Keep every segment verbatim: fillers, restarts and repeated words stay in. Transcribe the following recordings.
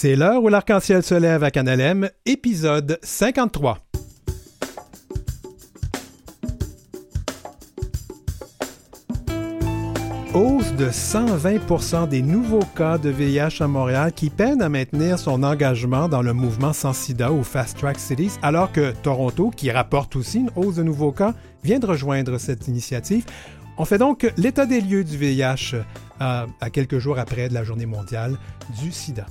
C'est l'heure où l'arc-en-ciel se lève à Canalem, épisode cinquante-trois. Hausse de cent vingt pour cent des nouveaux cas de V I H à Montréal qui peine à maintenir son engagement dans le mouvement sans sida ou Fast Track Cities, alors que Toronto, qui rapporte aussi une hausse de nouveaux cas, vient de rejoindre cette initiative. On fait donc l'état des lieux du V I H à, à quelques jours après de la Journée mondiale du sida.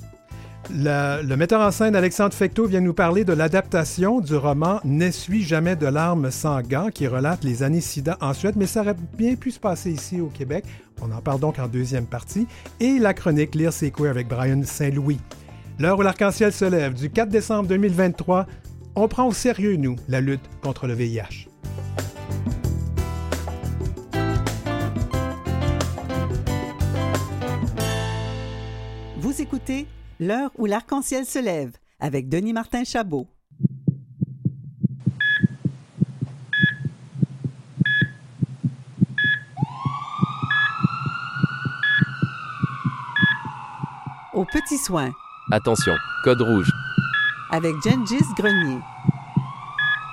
Le, le metteur en scène Alexandre Fecteau vient nous parler de l'adaptation du roman « N'essuie jamais de larmes sans gants » qui relate les années sida en Suède, mais ça aurait bien pu se passer ici au Québec. On en parle donc en deuxième partie. Et la chronique « Lire c'est queer » avec Brian Saint-Louis. L'heure où l'arc-en-ciel se lève, du quatre décembre deux mille vingt-trois, on prend au sérieux, nous, la lutte contre le V I H. Vous écoutez L'heure où l'arc-en-ciel se lève, avec Denis-Martin Chabot. Aux petits soins. Attention, code rouge. Avec Gengis Grenier.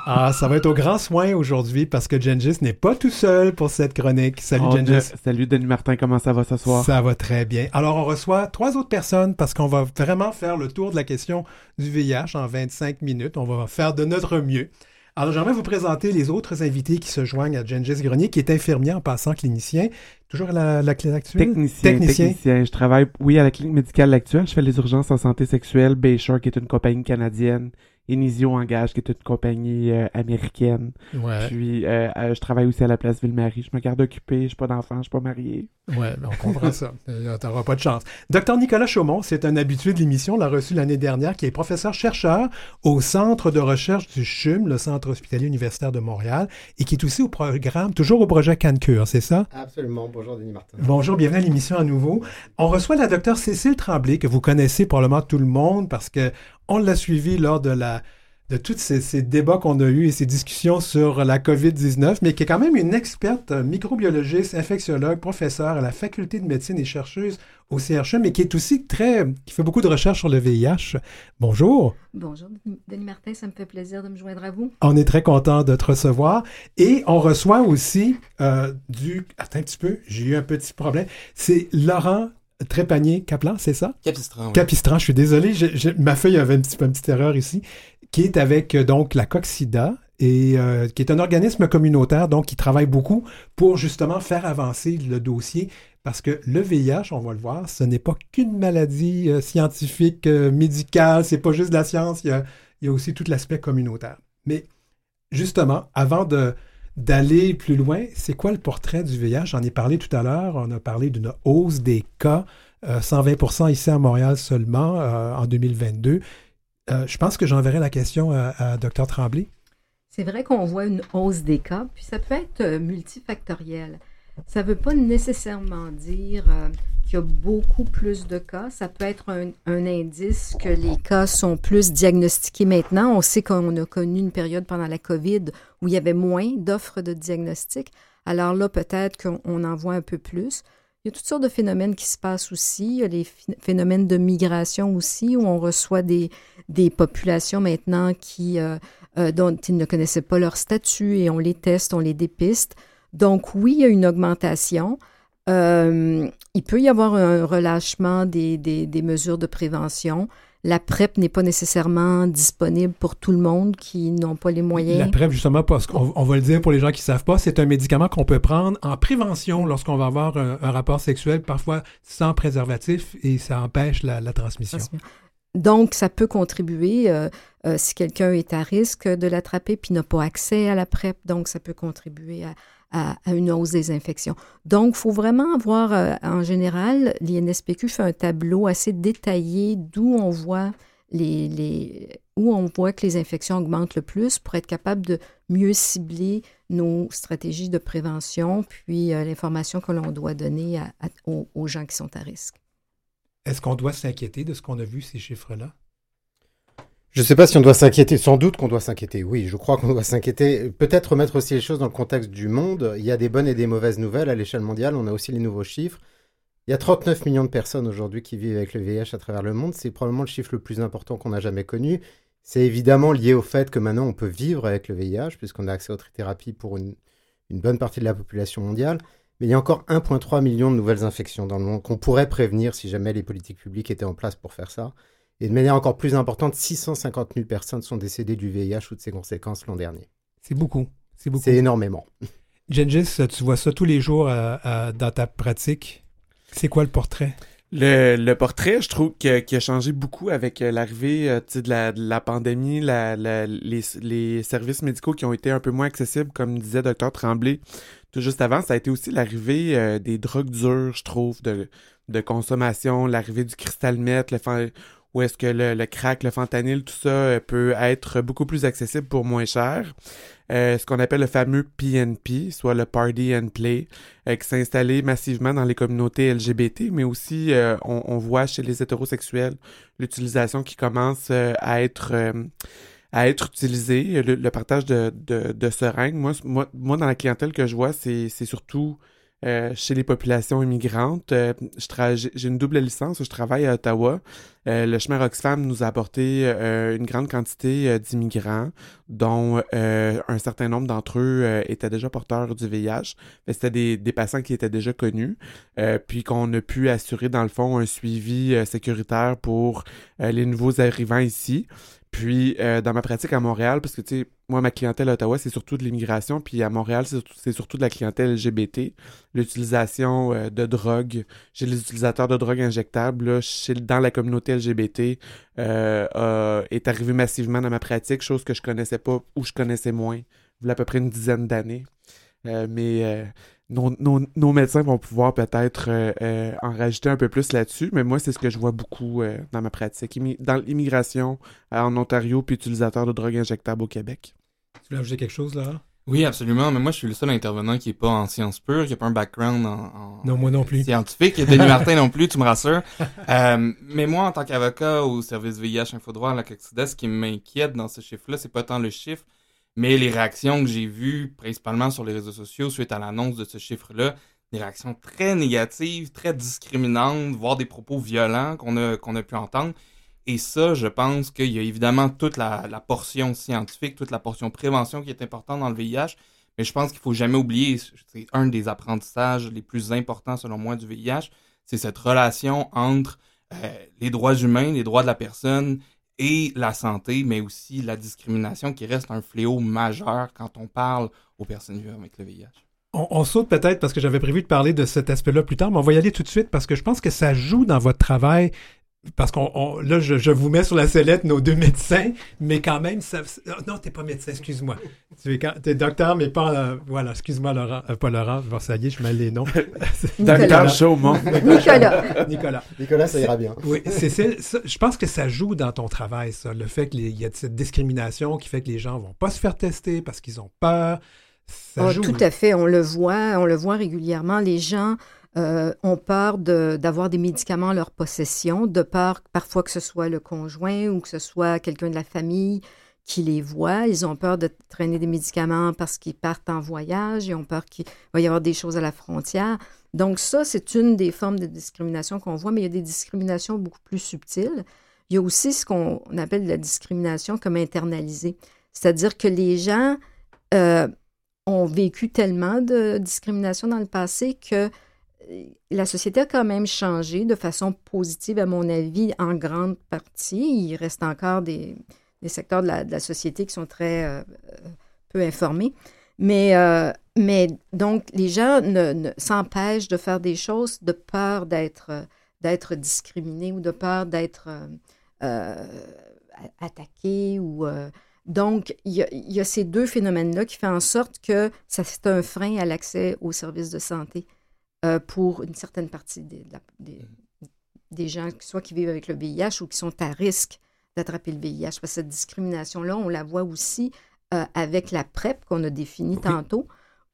Ah, ça va être au grand soin aujourd'hui parce que Gengis n'est pas tout seul pour cette chronique. Salut oh Gengis. Dieu. Salut Denis-Martin, comment ça va ce soir? Ça va très bien. Alors, on reçoit trois autres personnes parce qu'on va vraiment faire le tour de la question du V I H en vingt-cinq minutes. On va faire de notre mieux. Alors, j'aimerais vous présenter les autres invités qui se joignent à Gengis Grenier, qui est infirmier en passant clinicien. Toujours à la, la clinique actuelle? Technicien, technicien. Technicien. Je travaille, oui, à la clinique médicale actuelle. Je fais les urgences en santé sexuelle, Bayshore, qui est une compagnie canadienne. Inizio Engage, qui est une compagnie euh, américaine. Ouais. Puis, euh, euh, je travaille aussi à la Place Ville-Marie. Je me garde occupé, je ne suis pas d'enfant, je ne suis pas marié. Oui, mais on comprend ça. Euh, tu n'auras pas de chance. Dr Nicolas Chomont, c'est un habitué de l'émission, on l'a reçu l'année dernière, qui est professeur-chercheur au Centre de recherche du C H U M, le Centre hospitalier universitaire de Montréal, et qui est aussi au programme, toujours au projet Cancure, c'est ça? Absolument. Bonjour Denis-Martin. Bonjour, bienvenue à l'émission à nouveau. On reçoit la Dr Cécile Tremblay, que vous connaissez probablement tout le monde, parce que on l'a suivi lors de, la, de tous ces, ces débats qu'on a eus et ces discussions sur la covid dix-neuf, mais qui est quand même une experte microbiologiste, infectiologue, professeure à la faculté de médecine et chercheuse au C H U, mais qui est aussi très... qui fait beaucoup de recherches sur le V I H. Bonjour. Bonjour, Denis-Martin, ça me fait plaisir de me joindre à vous. On est très content de te recevoir. Et on reçoit aussi euh, du... Attends un petit peu, j'ai eu un petit problème. C'est Laurent Trépanier-Caplan, c'est ça? Capistran. Oui. Capistran, je suis désolé, j'ai, j'ai, ma feuille avait un petit, une petite erreur ici, qui est avec donc la Cocq-SIDA, et euh, qui est un organisme communautaire, donc qui travaille beaucoup pour justement faire avancer le dossier, parce que le V I H, on va le voir, ce n'est pas qu'une maladie euh, scientifique, euh, médicale, c'est pas juste de la science, il y a, il y a aussi tout l'aspect communautaire. Mais justement, avant de... d'aller plus loin, c'est quoi le portrait du V I H? J'en ai parlé tout à l'heure, on a parlé d'une hausse des cas, euh, cent vingt pour cent ici à Montréal seulement euh, en deux mille vingt-deux. Euh, je pense que j'enverrai la question à, à Dr Tremblay. C'est vrai qu'on voit une hausse des cas, puis ça peut être multifactoriel. Ça ne veut pas nécessairement dire euh, qu'il y a beaucoup plus de cas. Ça peut être un, un indice que les cas sont plus diagnostiqués maintenant. On sait qu'on a connu une période pendant la COVID où il y avait moins d'offres de diagnostic. Alors là, peut-être qu'on en voit un peu plus. Il y a toutes sortes de phénomènes qui se passent aussi. Il y a les phénomènes de migration aussi, où on reçoit des, des populations maintenant qui, euh, euh, dont ils ne connaissaient pas leur statut et on les teste, on les dépiste. Donc, oui, il y a une augmentation. Euh, il peut y avoir un relâchement des, des, des mesures de prévention. La PrEP n'est pas nécessairement disponible pour tout le monde qui n'ont pas les moyens. La PrEP, justement, parce qu'on on va le dire pour les gens qui ne savent pas, c'est un médicament qu'on peut prendre en prévention lorsqu'on va avoir un, un rapport sexuel, parfois sans préservatif, et ça empêche la, la transmission. Donc, ça peut contribuer euh, euh, si quelqu'un est à risque de l'attraper puis n'a pas accès à la PrEP. Donc, ça peut contribuer à... à une hausse des infections. Donc, il faut vraiment avoir, euh, en général, l'I N S P Q fait un tableau assez détaillé d'où on voit les, les, où on voit que les infections augmentent le plus pour être capable de mieux cibler nos stratégies de prévention puis euh, l'information que l'on doit donner à, à, aux, aux gens qui sont à risque. Est-ce qu'on doit s'inquiéter de ce qu'on a vu, ces chiffres-là? Je ne sais pas si on doit s'inquiéter. Sans doute qu'on doit s'inquiéter. Oui, je crois qu'on doit s'inquiéter. Peut-être remettre aussi les choses dans le contexte du monde. Il y a des bonnes et des mauvaises nouvelles à l'échelle mondiale. On a aussi les nouveaux chiffres. Il y a trente-neuf millions de personnes aujourd'hui qui vivent avec le V I H à travers le monde. C'est probablement le chiffre le plus important qu'on n'a jamais connu. C'est évidemment lié au fait que maintenant, on peut vivre avec le V I H, puisqu'on a accès aux trithérapies pour une, une bonne partie de la population mondiale. Mais il y a encore un virgule trois million de nouvelles infections dans le monde qu'on pourrait prévenir si jamais les politiques publiques étaient en place pour faire ça. Et de manière encore plus importante, six cent cinquante mille personnes sont décédées du V I H ou de ses conséquences l'an dernier. C'est beaucoup. C'est beaucoup. C'est énormément. Gengis, tu vois ça tous les jours euh, euh, dans ta pratique. C'est quoi le portrait? Le, le portrait, je trouve, que, qui a changé beaucoup avec l'arrivée euh, de, la, de la pandémie, la, la, les, les services médicaux qui ont été un peu moins accessibles, comme disait Dr Tremblay tout juste avant. Ça a été aussi l'arrivée euh, des drogues dures, je trouve, de, de consommation, l'arrivée du cristalmètre, le fan... où est-ce que le, le crack, le fentanyl, tout ça peut être beaucoup plus accessible pour moins cher. Euh, ce qu'on appelle le fameux P N P, soit le Party and Play, euh, qui s'est installé massivement dans les communautés L G B T, mais aussi euh, on, on voit chez les hétérosexuels l'utilisation qui commence euh, à être... Euh, à être utilisée, le, le partage de, de, de seringues. Moi, moi, moi, dans la clientèle que je vois, c'est, c'est surtout... Euh, chez les populations immigrantes. Euh, je tra- j'ai une double licence, je travaille à Ottawa. Euh, le chemin Roxfam nous a apporté euh, une grande quantité euh, d'immigrants, dont euh, un certain nombre d'entre eux euh, étaient déjà porteurs du V I H. Mais c'était des, des patients qui étaient déjà connus, euh, puis qu'on a pu assurer, dans le fond, un suivi euh, sécuritaire pour euh, les nouveaux arrivants ici. Puis, euh, dans ma pratique à Montréal, parce que, tu sais, moi, ma clientèle à Ottawa, c'est surtout de l'immigration, puis à Montréal, c'est, c'est surtout de la clientèle L G B T, l'utilisation euh, de drogue. Chez les utilisateurs de drogue injectable, là, chez, dans la communauté L G B T, euh, euh, est arrivée massivement dans ma pratique, chose que je connaissais pas, ou je connaissais moins, il y a à peu près une dizaine d'années. Euh, mais... Euh, Nos, nos, nos médecins vont pouvoir peut-être euh, euh, en rajouter un peu plus là-dessus, mais moi, c'est ce que je vois beaucoup euh, dans ma pratique. Immig- dans l'immigration euh, en Ontario, puis utilisateur de drogue injectable au Québec. Tu voulais ajouter quelque chose, Laurent? Oui, absolument, mais moi, je suis le seul intervenant qui n'est pas en sciences pures, qui n'a pas un background en, en non, moi non plus. Scientifique. Denis-Martin non plus, tu me rassures. Euh, mais moi, en tant qu'avocat au service V I H Infodroit à la Cocq-SIDA, ce qui m'inquiète dans ce chiffre-là, c'est pas tant le chiffre, mais les réactions que j'ai vues, principalement sur les réseaux sociaux, suite à l'annonce de ce chiffre-là, des réactions très négatives, très discriminantes, voire des propos violents qu'on a, qu'on a pu entendre. Et ça, je pense qu'il y a évidemment toute la, la portion scientifique, toute la portion prévention qui est importante dans le V I H, mais je pense qu'il ne faut jamais oublier, c'est un des apprentissages les plus importants, selon moi, du V I H, c'est cette relation entre euh, les droits humains, les droits de la personne, et la santé, mais aussi la discrimination qui reste un fléau majeur quand on parle aux personnes vivant avec le V I H. On, on saute peut-être parce que j'avais prévu de parler de cet aspect-là plus tard, mais on va y aller tout de suite parce que je pense que ça joue dans votre travail. Parce qu'on on, là, je, je vous mets sur la sellette nos deux médecins, mais quand même, ça, non, t'es pas médecin, excuse-moi. Tu es, quand, t'es docteur, mais pas... Euh, voilà, excuse-moi, Laurent, euh, pas Laurent, bon, ça y est, je mêle les noms. Docteur Chaumont. Nicolas. Nicolas. Nicolas, ça ira bien. Oui, Cécile, ça, je pense que ça joue dans ton travail, ça, le fait qu'il y a cette discrimination qui fait que les gens vont pas se faire tester parce qu'ils ont peur. Ça oh, joue. Tout à fait, on le voit, on le voit régulièrement, les gens... Euh, ont peur de, d'avoir des médicaments en leur possession, de peur parfois que ce soit le conjoint ou que ce soit quelqu'un de la famille qui les voit. Ils ont peur de traîner des médicaments parce qu'ils partent en voyage. Ils ont peur qu'il va y avoir des choses à la frontière. Donc ça, c'est une des formes de discrimination qu'on voit, mais il y a des discriminations beaucoup plus subtiles. Il y a aussi ce qu'on appelle la discrimination comme internalisée. C'est-à-dire que les gens euh, ont vécu tellement de discrimination dans le passé que la société a quand même changé de façon positive, à mon avis, en grande partie. Il reste encore des, des secteurs de la, de la société qui sont très euh, peu informés. Mais, euh, mais donc, les gens ne, ne, s'empêchent de faire des choses de peur d'être, d'être discriminés ou de peur d'être euh, euh, attaqués. Ou, euh, donc, il y a, il y a ces deux phénomènes-là qui font en sorte que ça, c'est un frein à l'accès aux services de santé pour une certaine partie des, des, des gens, soit qui vivent avec le V I H ou qui sont à risque d'attraper le V I H. Parce que cette discrimination-là, on la voit aussi euh, avec la PrEP qu'on a définie oui. tantôt,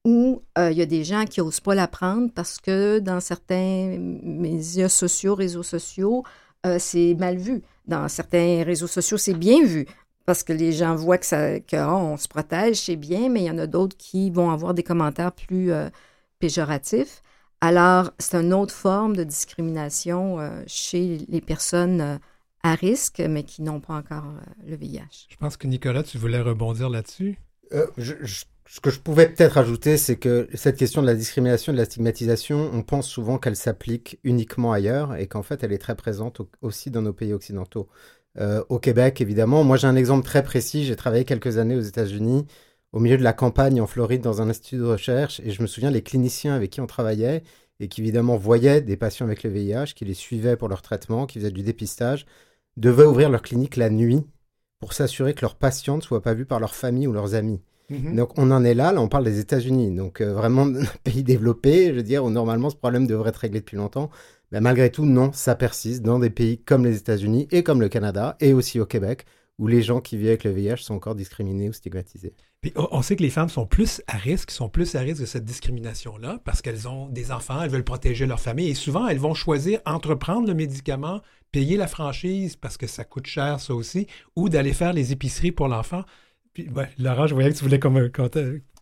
où euh, il y a des gens qui n'osent pas la prendre parce que dans certains médias sociaux, réseaux sociaux, euh, c'est mal vu. Dans certains réseaux sociaux, c'est bien vu parce que les gens voient que ça, que, oh, on se protège, c'est bien, mais il y en a d'autres qui vont avoir des commentaires plus euh, péjoratifs. Alors, c'est une autre forme de discrimination euh, chez les personnes euh, à risque, mais qui n'ont pas encore euh, le V I H. Je pense que, Nicolas, tu voulais rebondir là-dessus. Euh, je, je, ce que je pouvais peut-être ajouter, c'est que cette question de la discrimination, de la stigmatisation, on pense souvent qu'elle s'applique uniquement ailleurs et qu'en fait, elle est très présente au- aussi dans nos pays occidentaux. Euh, au Québec, évidemment. Moi, j'ai un exemple très précis. J'ai travaillé quelques années aux États-Unis au milieu de la campagne en Floride dans un institut de recherche, et je me souviens les cliniciens avec qui on travaillait et qui évidemment voyaient des patients avec le V I H, qui les suivaient pour leur traitement, qui faisaient du dépistage, devaient ouvrir leur clinique la nuit pour s'assurer que leurs patients ne soient pas vus par leur famille ou leurs amis. Mm-hmm. Donc on en est là, là on parle des États-Unis, donc euh, vraiment un pays développé, je veux dire, où normalement ce problème devrait être réglé depuis longtemps. Mais malgré tout, non, ça persiste dans des pays comme les États-Unis et comme le Canada et aussi au Québec, où les gens qui vivent avec le V I H sont encore discriminés ou stigmatisés. Puis on sait que les femmes sont plus à risque, sont plus à risque de cette discrimination-là parce qu'elles ont des enfants, elles veulent protéger leur famille et souvent elles vont choisir entreprendre le médicament, payer la franchise parce que ça coûte cher ça aussi, ou d'aller faire les épiceries pour l'enfant. Puis ben, Laurent, je voyais que tu voulais comme, comme,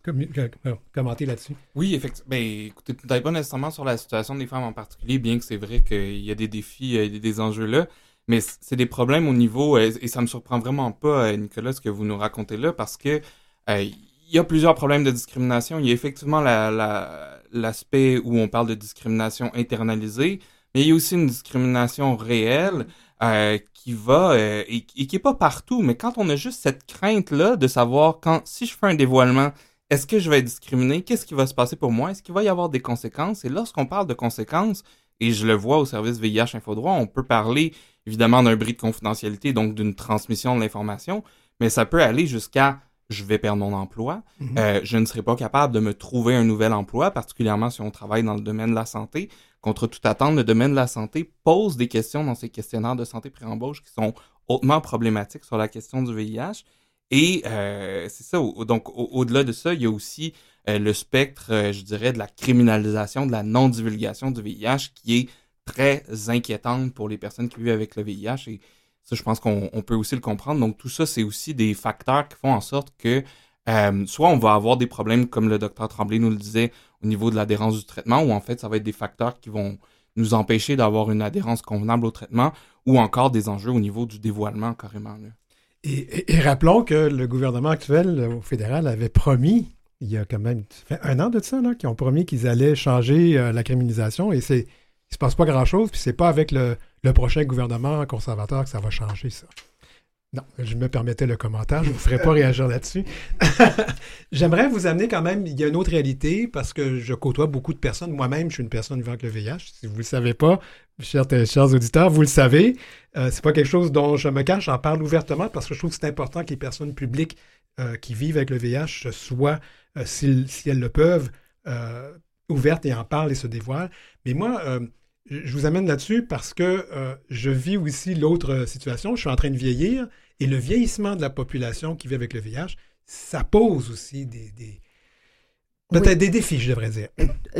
comme, comme, commenter là-dessus. Oui, effectivement. Ben, écoutez, tu n'es pas nécessairement sur la situation des femmes en particulier, bien que c'est vrai qu'il y a des défis, il y a des enjeux là. Mais c'est des problèmes au niveau, et ça me surprend vraiment pas, Nicolas, ce que vous nous racontez là, parce que euh, il y a plusieurs problèmes de discrimination. Il y a effectivement la, la, l'aspect où on parle de discrimination internalisée, mais il y a aussi une discrimination réelle euh, qui va, euh, et, et qui est pas partout, mais quand on a juste cette crainte-là de savoir quand, si je fais un dévoilement, est-ce que je vais être discriminé? Qu'est-ce qui va se passer pour moi? Est-ce qu'il va y avoir des conséquences? Et lorsqu'on parle de conséquences, et je le vois au service V I H Infodroit, on peut parler évidemment d'un bris de confidentialité, donc d'une transmission de l'information, mais ça peut aller jusqu'à « je vais perdre mon emploi mm-hmm. »,« euh, je ne serai pas capable de me trouver un nouvel emploi », particulièrement si on travaille dans le domaine de la santé. Contre toute attente, le domaine de la santé pose des questions dans ses questionnaires de santé pré-embauche qui sont hautement problématiques sur la question du V I H. Et euh, c'est ça, au, donc au, au-delà de ça, il y a aussi euh, le spectre, euh, je dirais, de la criminalisation, de la non-divulgation du V I H qui est très inquiétante pour les personnes qui vivent avec le V I H et ça, je pense qu'on on peut aussi le comprendre. Donc, tout ça, c'est aussi des facteurs qui font en sorte que euh, soit on va avoir des problèmes, comme le docteur Tremblay nous le disait, au niveau de l'adhérence du traitement, ou en fait, ça va être des facteurs qui vont nous empêcher d'avoir une adhérence convenable au traitement ou encore des enjeux au niveau du dévoilement carrément. Là. Et, et, et rappelons que le gouvernement actuel au fédéral avait promis, il y a quand même fait un an de ça, là, qu'ils ont promis qu'ils allaient changer euh, la criminalisation et c'est il ne se passe pas grand-chose, puis c'est pas avec le, le prochain gouvernement conservateur que ça va changer, ça. Non, je me permettais le commentaire, je ne vous ferai pas réagir là-dessus. J'aimerais vous amener quand même, il y a une autre réalité, parce que je côtoie beaucoup de personnes. Moi-même, je suis une personne vivant avec le V I H. Si vous ne le savez pas, chers, chers auditeurs, vous le savez. Euh, c'est pas quelque chose dont je me cache, j'en parle ouvertement, parce que je trouve que c'est important que les personnes publiques euh, qui vivent avec le V I H soient, euh, si, si elles le peuvent, euh, ouvertes et en parlent et se dévoilent. Mais moi... Euh, Je vous amène là-dessus parce que euh, je vis aussi l'autre situation. Je suis en train de vieillir et le vieillissement de la population qui vit avec le V I H, ça pose aussi des, des peut-être oui. des défis, je devrais dire.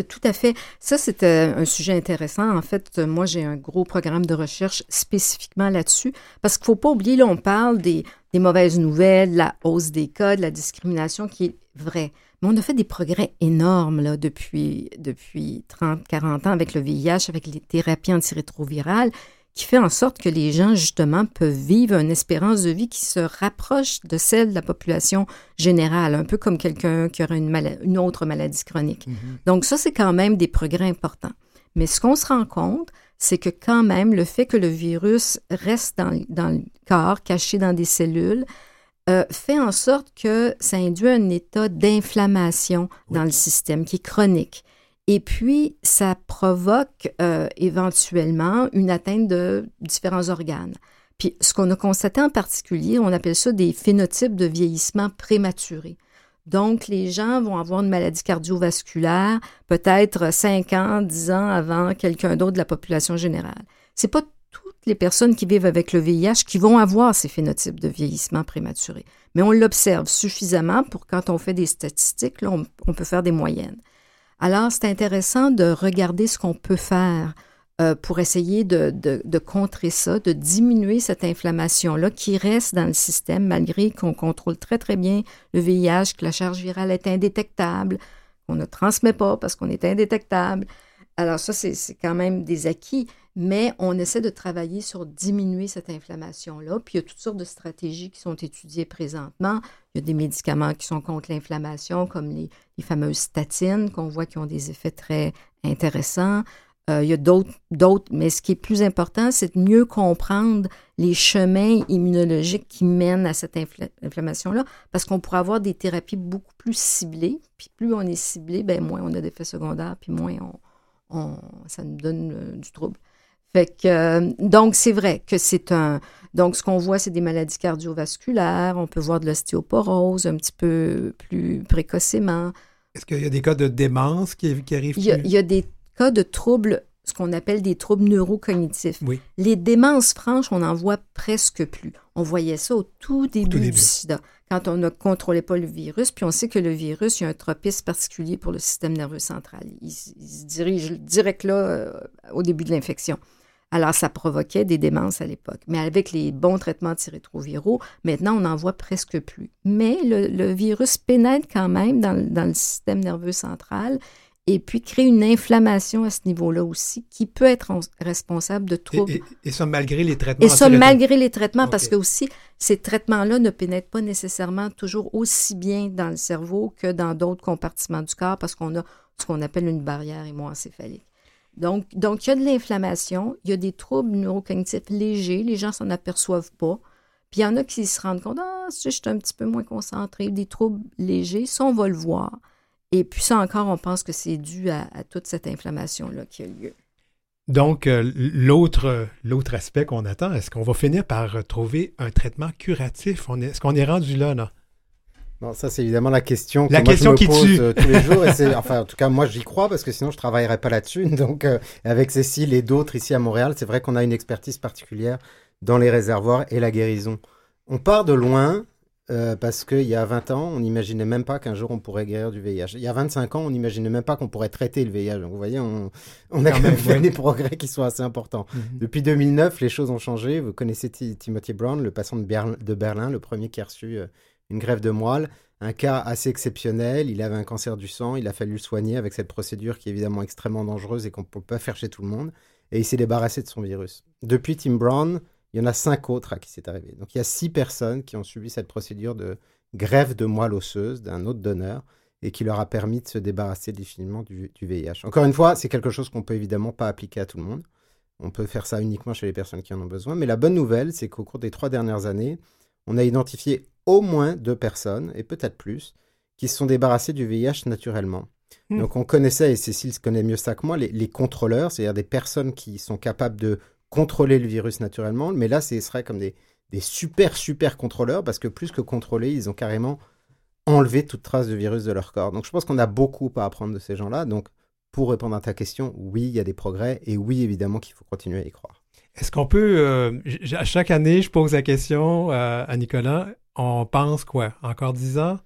Tout à fait. Ça, c'est un sujet intéressant. En fait, moi, j'ai un gros programme de recherche spécifiquement là-dessus parce qu'il ne faut pas oublier, là, on parle des, des mauvaises nouvelles, la hausse des cas, de la discrimination qui est vraie. Mais on a fait des progrès énormes là, depuis, depuis trente, quarante ans avec le V I H, avec les thérapies antirétrovirales, qui fait en sorte que les gens, justement, peuvent vivre une espérance de vie qui se rapproche de celle de la population générale, un peu comme quelqu'un qui aurait une, mal- une autre maladie chronique. Mm-hmm. Donc ça, c'est quand même des progrès importants. Mais ce qu'on se rend compte, c'est que quand même, le fait que le virus reste dans, dans le corps, caché dans des cellules, Euh, fait en sorte que ça induit un état d'inflammation oui. dans le système qui est chronique. Et puis, ça provoque euh, éventuellement une atteinte de différents organes. Puis, ce qu'on a constaté en particulier, on appelle ça des phénotypes de vieillissement prématuré. Donc, les gens vont avoir une maladie cardiovasculaire peut-être cinq ans, dix ans avant quelqu'un d'autre de la population générale. C'est pas les personnes qui vivent avec le V I H qui vont avoir ces phénotypes de vieillissement prématuré. Mais on l'observe suffisamment pour quand on fait des statistiques, là, on, on peut faire des moyennes. Alors, c'est intéressant de regarder ce qu'on peut faire euh, pour essayer de, de, de contrer ça, de diminuer cette inflammation-là qui reste dans le système malgré qu'on contrôle très, très bien le V I H, que la charge virale est indétectable, qu'on ne transmet pas parce qu'on est indétectable. Alors ça, c'est, c'est quand même des acquis, mais on essaie de travailler sur diminuer cette inflammation-là. Puis il y a toutes sortes de stratégies qui sont étudiées présentement. Il y a des médicaments qui sont contre l'inflammation, comme les, les fameuses statines qu'on voit qui ont des effets très intéressants. Euh, il y a d'autres, d'autres, mais ce qui est plus important, c'est de mieux comprendre les chemins immunologiques qui mènent à cette infl- inflammation-là, parce qu'on pourrait avoir des thérapies beaucoup plus ciblées, puis plus on est ciblé, ben moins on a d'effets secondaires, puis moins on, on, ça nous donne euh, du trouble. Fait que, euh, donc, c'est vrai que c'est un... Donc, ce qu'on voit, c'est des maladies cardiovasculaires, on peut voir de l'ostéoporose un petit peu plus précocement. Est-ce qu'il y a des cas de démence qui, qui arrivent? Il y a, plus? Il y a des cas de troubles, ce qu'on appelle des troubles neurocognitifs. Oui. Les démences franches, on n'en voit presque plus. On voyait ça au tout début, au tout début. du sida, quand on ne contrôlait pas le virus, puis on sait que le virus, il y a un tropisme particulier pour le système nerveux central. Il, il se dirige direct là, euh, au début de l'infection. Alors, ça provoquait des démences à l'époque. Mais avec les bons traitements antirétroviraux, maintenant, on n'en voit presque plus. Mais le, le virus pénètre quand même dans, dans le système nerveux central et puis crée une inflammation à ce niveau-là aussi qui peut être en, responsable de troubles. Et, et, et ça, malgré les traitements. Et ça, malgré les traitements, okay. Parce que aussi, ces traitements-là ne pénètrent pas nécessairement toujours aussi bien dans le cerveau que dans d'autres compartiments du corps parce qu'on a ce qu'on appelle une barrière hémoencéphalique. Donc, donc, il y a de l'inflammation, il y a des troubles neurocognitifs légers, les gens ne s'en aperçoivent pas. Puis il y en a qui se rendent compte, « Ah, je suis un petit peu moins concentré, des troubles légers, ça, on va le voir. » Et puis ça encore, on pense que c'est dû à, à toute cette inflammation-là qui a lieu. Donc, euh, l'autre, l'autre aspect qu'on attend, est-ce qu'on va finir par trouver un traitement curatif? On est, est-ce qu'on est rendu là, non? Non, ça, c'est évidemment la question que la moi, question je me qui pose tue. tous les jours. Et c'est, enfin, en tout cas, moi, j'y crois parce que sinon, je ne travaillerais pas là-dessus. Donc, euh, avec Cécile et d'autres ici à Montréal, c'est vrai qu'on a une expertise particulière dans les réservoirs et la guérison. On part de loin euh, parce qu'il y a vingt ans, on n'imaginait même pas qu'un jour, on pourrait guérir du V I H. Il y a vingt-cinq ans, on n'imaginait même pas qu'on pourrait traiter le V I H. Donc, vous voyez, on, on a quand même fait des progrès qui sont assez importants. Mm-hmm. Depuis deux mille neuf, les choses ont changé. Vous connaissez T- Timothy Brown, le patient de, Berl- de Berlin, le premier qui a reçu... Euh, une greffe de moelle, un cas assez exceptionnel. Il avait un cancer du sang, il a fallu le soigner avec cette procédure qui est évidemment extrêmement dangereuse et qu'on ne peut pas faire chez tout le monde. Et il s'est débarrassé de son virus. Depuis Tim Brown, il y en a cinq autres à qui c'est arrivé. Donc il y a six personnes qui ont subi cette procédure de greffe de moelle osseuse d'un autre donneur et qui leur a permis de se débarrasser définitivement du, du V I H. Encore une fois, c'est quelque chose qu'on ne peut évidemment pas appliquer à tout le monde. On peut faire ça uniquement chez les personnes qui en ont besoin. Mais la bonne nouvelle, c'est qu'au cours des trois dernières années, on a identifié au moins deux personnes, et peut-être plus, qui se sont débarrassées du V I H naturellement. Mmh. Donc on connaissait, et Cécile connaît mieux ça que moi, les, les contrôleurs, c'est-à-dire des personnes qui sont capables de contrôler le virus naturellement, mais là, ce serait comme des, des super, super contrôleurs, parce que plus que contrôler, ils ont carrément enlevé toute trace de virus de leur corps. Donc je pense qu'on a beaucoup à apprendre de ces gens-là. Donc pour répondre à ta question, oui, il y a des progrès, et oui, évidemment qu'il faut continuer à y croire. Est-ce qu'on peut, euh, j- à chaque année, je pose la question euh, à Nicolas, on pense quoi? Encore dix ans?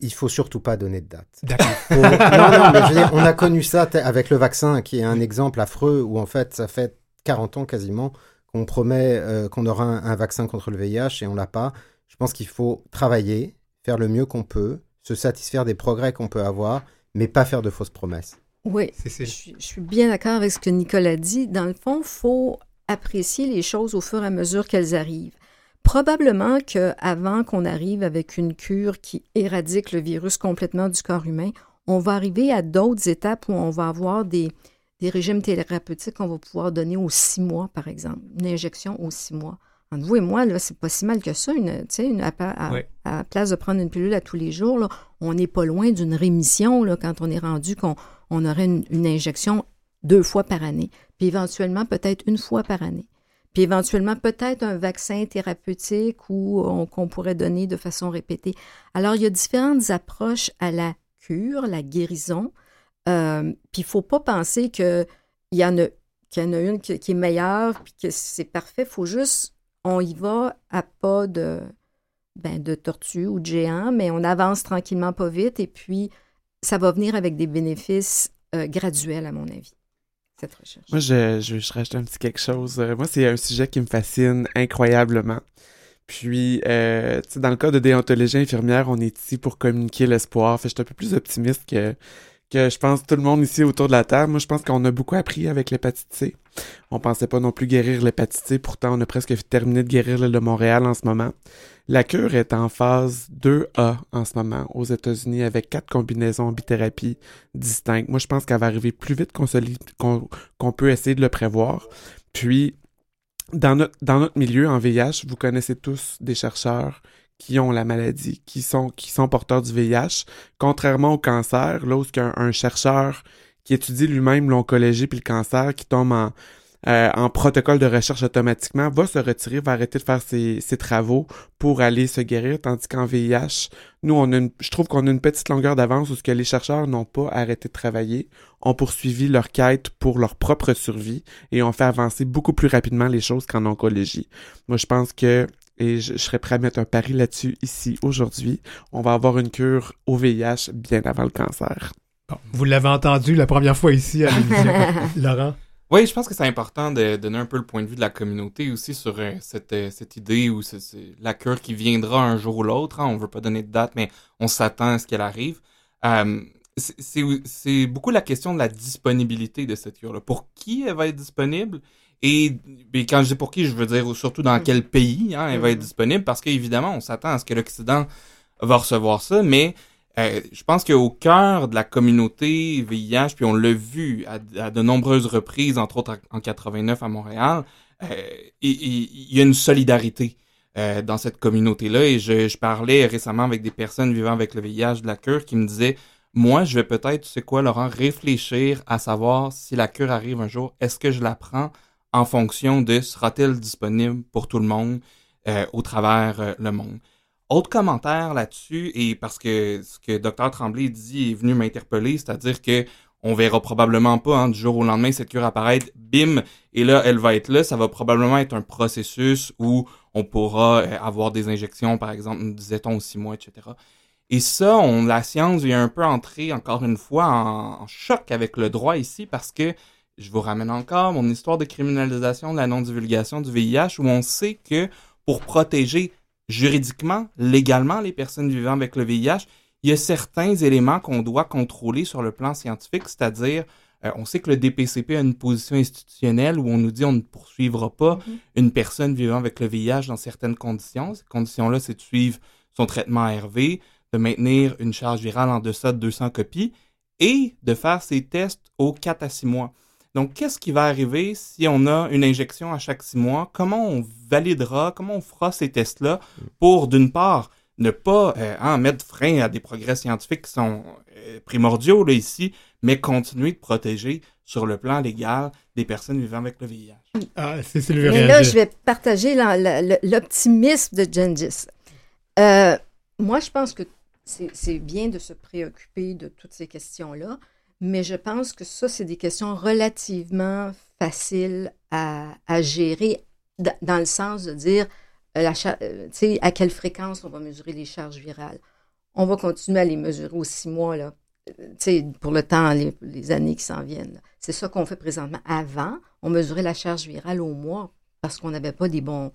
Il ne faut surtout pas donner de date. D'accord. Faut... non, non, mais je veux dire, on a connu ça t- avec le vaccin, qui est un exemple affreux, où en fait, ça fait quarante ans quasiment qu'on promet euh, qu'on aura un, un vaccin contre le V I H et on ne l'a pas. Je pense qu'il faut travailler, faire le mieux qu'on peut, se satisfaire des progrès qu'on peut avoir, mais pas faire de fausses promesses. Oui, c'est, c'est... Je, je suis bien d'accord avec ce que Nicolas dit. Dans le fond, il faut apprécier les choses au fur et à mesure qu'elles arrivent. Probablement qu'avant qu'on arrive avec une cure qui éradique le virus complètement du corps humain, on va arriver à d'autres étapes où on va avoir des, des régimes thérapeutiques qu'on va pouvoir donner aux six mois, par exemple. Une injection aux six mois. Entre vous et moi, là, c'est pas si mal que ça. Une, une, à, à, oui. à la place de prendre une pilule à tous les jours, là, on n'est pas loin d'une rémission là, quand on est rendu qu'on on aurait une, une injection deux fois par année, puis éventuellement peut-être une fois par année, puis éventuellement peut-être un vaccin thérapeutique ou on, qu'on pourrait donner de façon répétée. Alors, il y a différentes approches à la cure, la guérison, euh, puis il ne faut pas penser qu'il y en a, qu'il y en a une qui, qui est meilleure, puis que c'est parfait, il faut juste, on y va à pas de, ben, de tortue ou de géant, mais on avance tranquillement, pas vite, et puis ça va venir avec des bénéfices euh, graduels, à mon avis, cette recherche. Moi, je, je, je rajoute un petit quelque chose. Moi, c'est un sujet qui me fascine incroyablement. Puis, euh, tu sais, dans le cas de déontologie infirmière, on est ici pour communiquer l'espoir. Fait, je suis un peu plus optimiste que, que je pense tout le monde ici autour de la table, moi je pense qu'on a beaucoup appris avec l'hépatite C. On pensait pas non plus guérir l'hépatite C, pourtant on a presque terminé de guérir l'île de Montréal en ce moment. La cure est en phase deux A en ce moment aux États-Unis avec quatre combinaisons bithérapie distinctes. Moi je pense qu'elle va arriver plus vite qu'on, se li- qu'on, qu'on peut essayer de le prévoir. Puis dans notre, dans notre milieu en V I H, vous connaissez tous des chercheurs qui ont la maladie, qui sont qui sont porteurs du V I H. Contrairement au cancer, là où un, un chercheur qui étudie lui-même l'oncologie puis le cancer, qui tombe en, euh, en protocole de recherche automatiquement, va se retirer, va arrêter de faire ses, ses travaux pour aller se guérir, tandis qu'en V I H, nous, on a une, je trouve qu'on a une petite longueur d'avance où ce que les chercheurs n'ont pas arrêté de travailler, ont poursuivi leur quête pour leur propre survie et ont fait avancer beaucoup plus rapidement les choses qu'en oncologie. Moi, je pense que Et je, je serais prêt à mettre un pari là-dessus ici, aujourd'hui. On va avoir une cure au V I H bien avant le cancer. Bon, vous l'avez entendu la première fois ici à l'émission. Laurent? Oui, je pense que c'est important de donner un peu le point de vue de la communauté aussi sur euh, cette, euh, cette idée ou ce, ce, la cure qui viendra un jour ou l'autre. Hein. On ne veut pas donner de date, mais on s'attend à ce qu'elle arrive. Euh, c'est, c'est, c'est beaucoup la question de la disponibilité de cette cure-là. Pour qui elle va être disponible? Et, et quand je dis pour qui, je veux dire surtout dans quel pays hein, elle va être disponible, parce qu'évidemment, on s'attend à ce que l'Occident va recevoir ça, mais euh, je pense qu'au cœur de la communauté V I H, puis on l'a vu à, à de nombreuses reprises, entre autres en quatre-vingt-neuf à Montréal, euh, il, il y a une solidarité euh, dans cette communauté-là. Et je, je parlais récemment avec des personnes vivant avec le V I H de la cure qui me disaient « Moi, je vais peut-être, tu sais quoi, Laurent, réfléchir à savoir si la cure arrive un jour, est-ce que je la prends ?» en fonction de sera-t-elle disponible pour tout le monde euh, au travers euh, le monde. Autre commentaire là-dessus, et parce que ce que Dr Tremblay dit est venu m'interpeller, c'est-à-dire que on verra probablement pas hein, du jour au lendemain cette cure apparaître, bim, et là elle va être là, ça va probablement être un processus où on pourra euh, avoir des injections, par exemple, nous disait-on aux six mois, et cetera. Et ça, on, la science vient un peu entrer encore une fois en, en choc avec le droit ici parce que je vous ramène encore mon histoire de criminalisation de la non-divulgation du V I H où on sait que pour protéger juridiquement, légalement les personnes vivant avec le V I H, il y a certains éléments qu'on doit contrôler sur le plan scientifique, c'est-à-dire euh, on sait que le D P C P a une position institutionnelle où on nous dit on ne poursuivra pas mmh. une personne vivant avec le V I H dans certaines conditions. Ces conditions-là, c'est de suivre son traitement A R V, de maintenir une charge virale en deçà de deux cents copies et de faire ses tests aux quatre à six mois. Donc, qu'est-ce qui va arriver si on a une injection à chaque six mois? Comment on validera, comment on fera ces tests-là pour, d'une part, ne pas euh, en mettre frein à des progrès scientifiques qui sont euh, primordiaux là ici, mais continuer de protéger sur le plan légal des personnes vivant avec le V I H? Ah, c'est Sylvie Réagir. Mais là, je vais partager la, la, la, l'optimisme de Gengis. Euh, moi, je pense que c'est, c'est bien de se préoccuper de toutes ces questions-là. Mais je pense que ça, c'est des questions relativement faciles à, à gérer d- dans le sens de dire euh, la char- euh, t'sais, à quelle fréquence on va mesurer les charges virales. On va continuer à les mesurer aux six mois, là, t'sais, pour le temps, les, les années qui s'en viennent. Là. C'est ça qu'on fait présentement. Avant, on mesurait la charge virale au mois parce qu'on n'avait pas des bons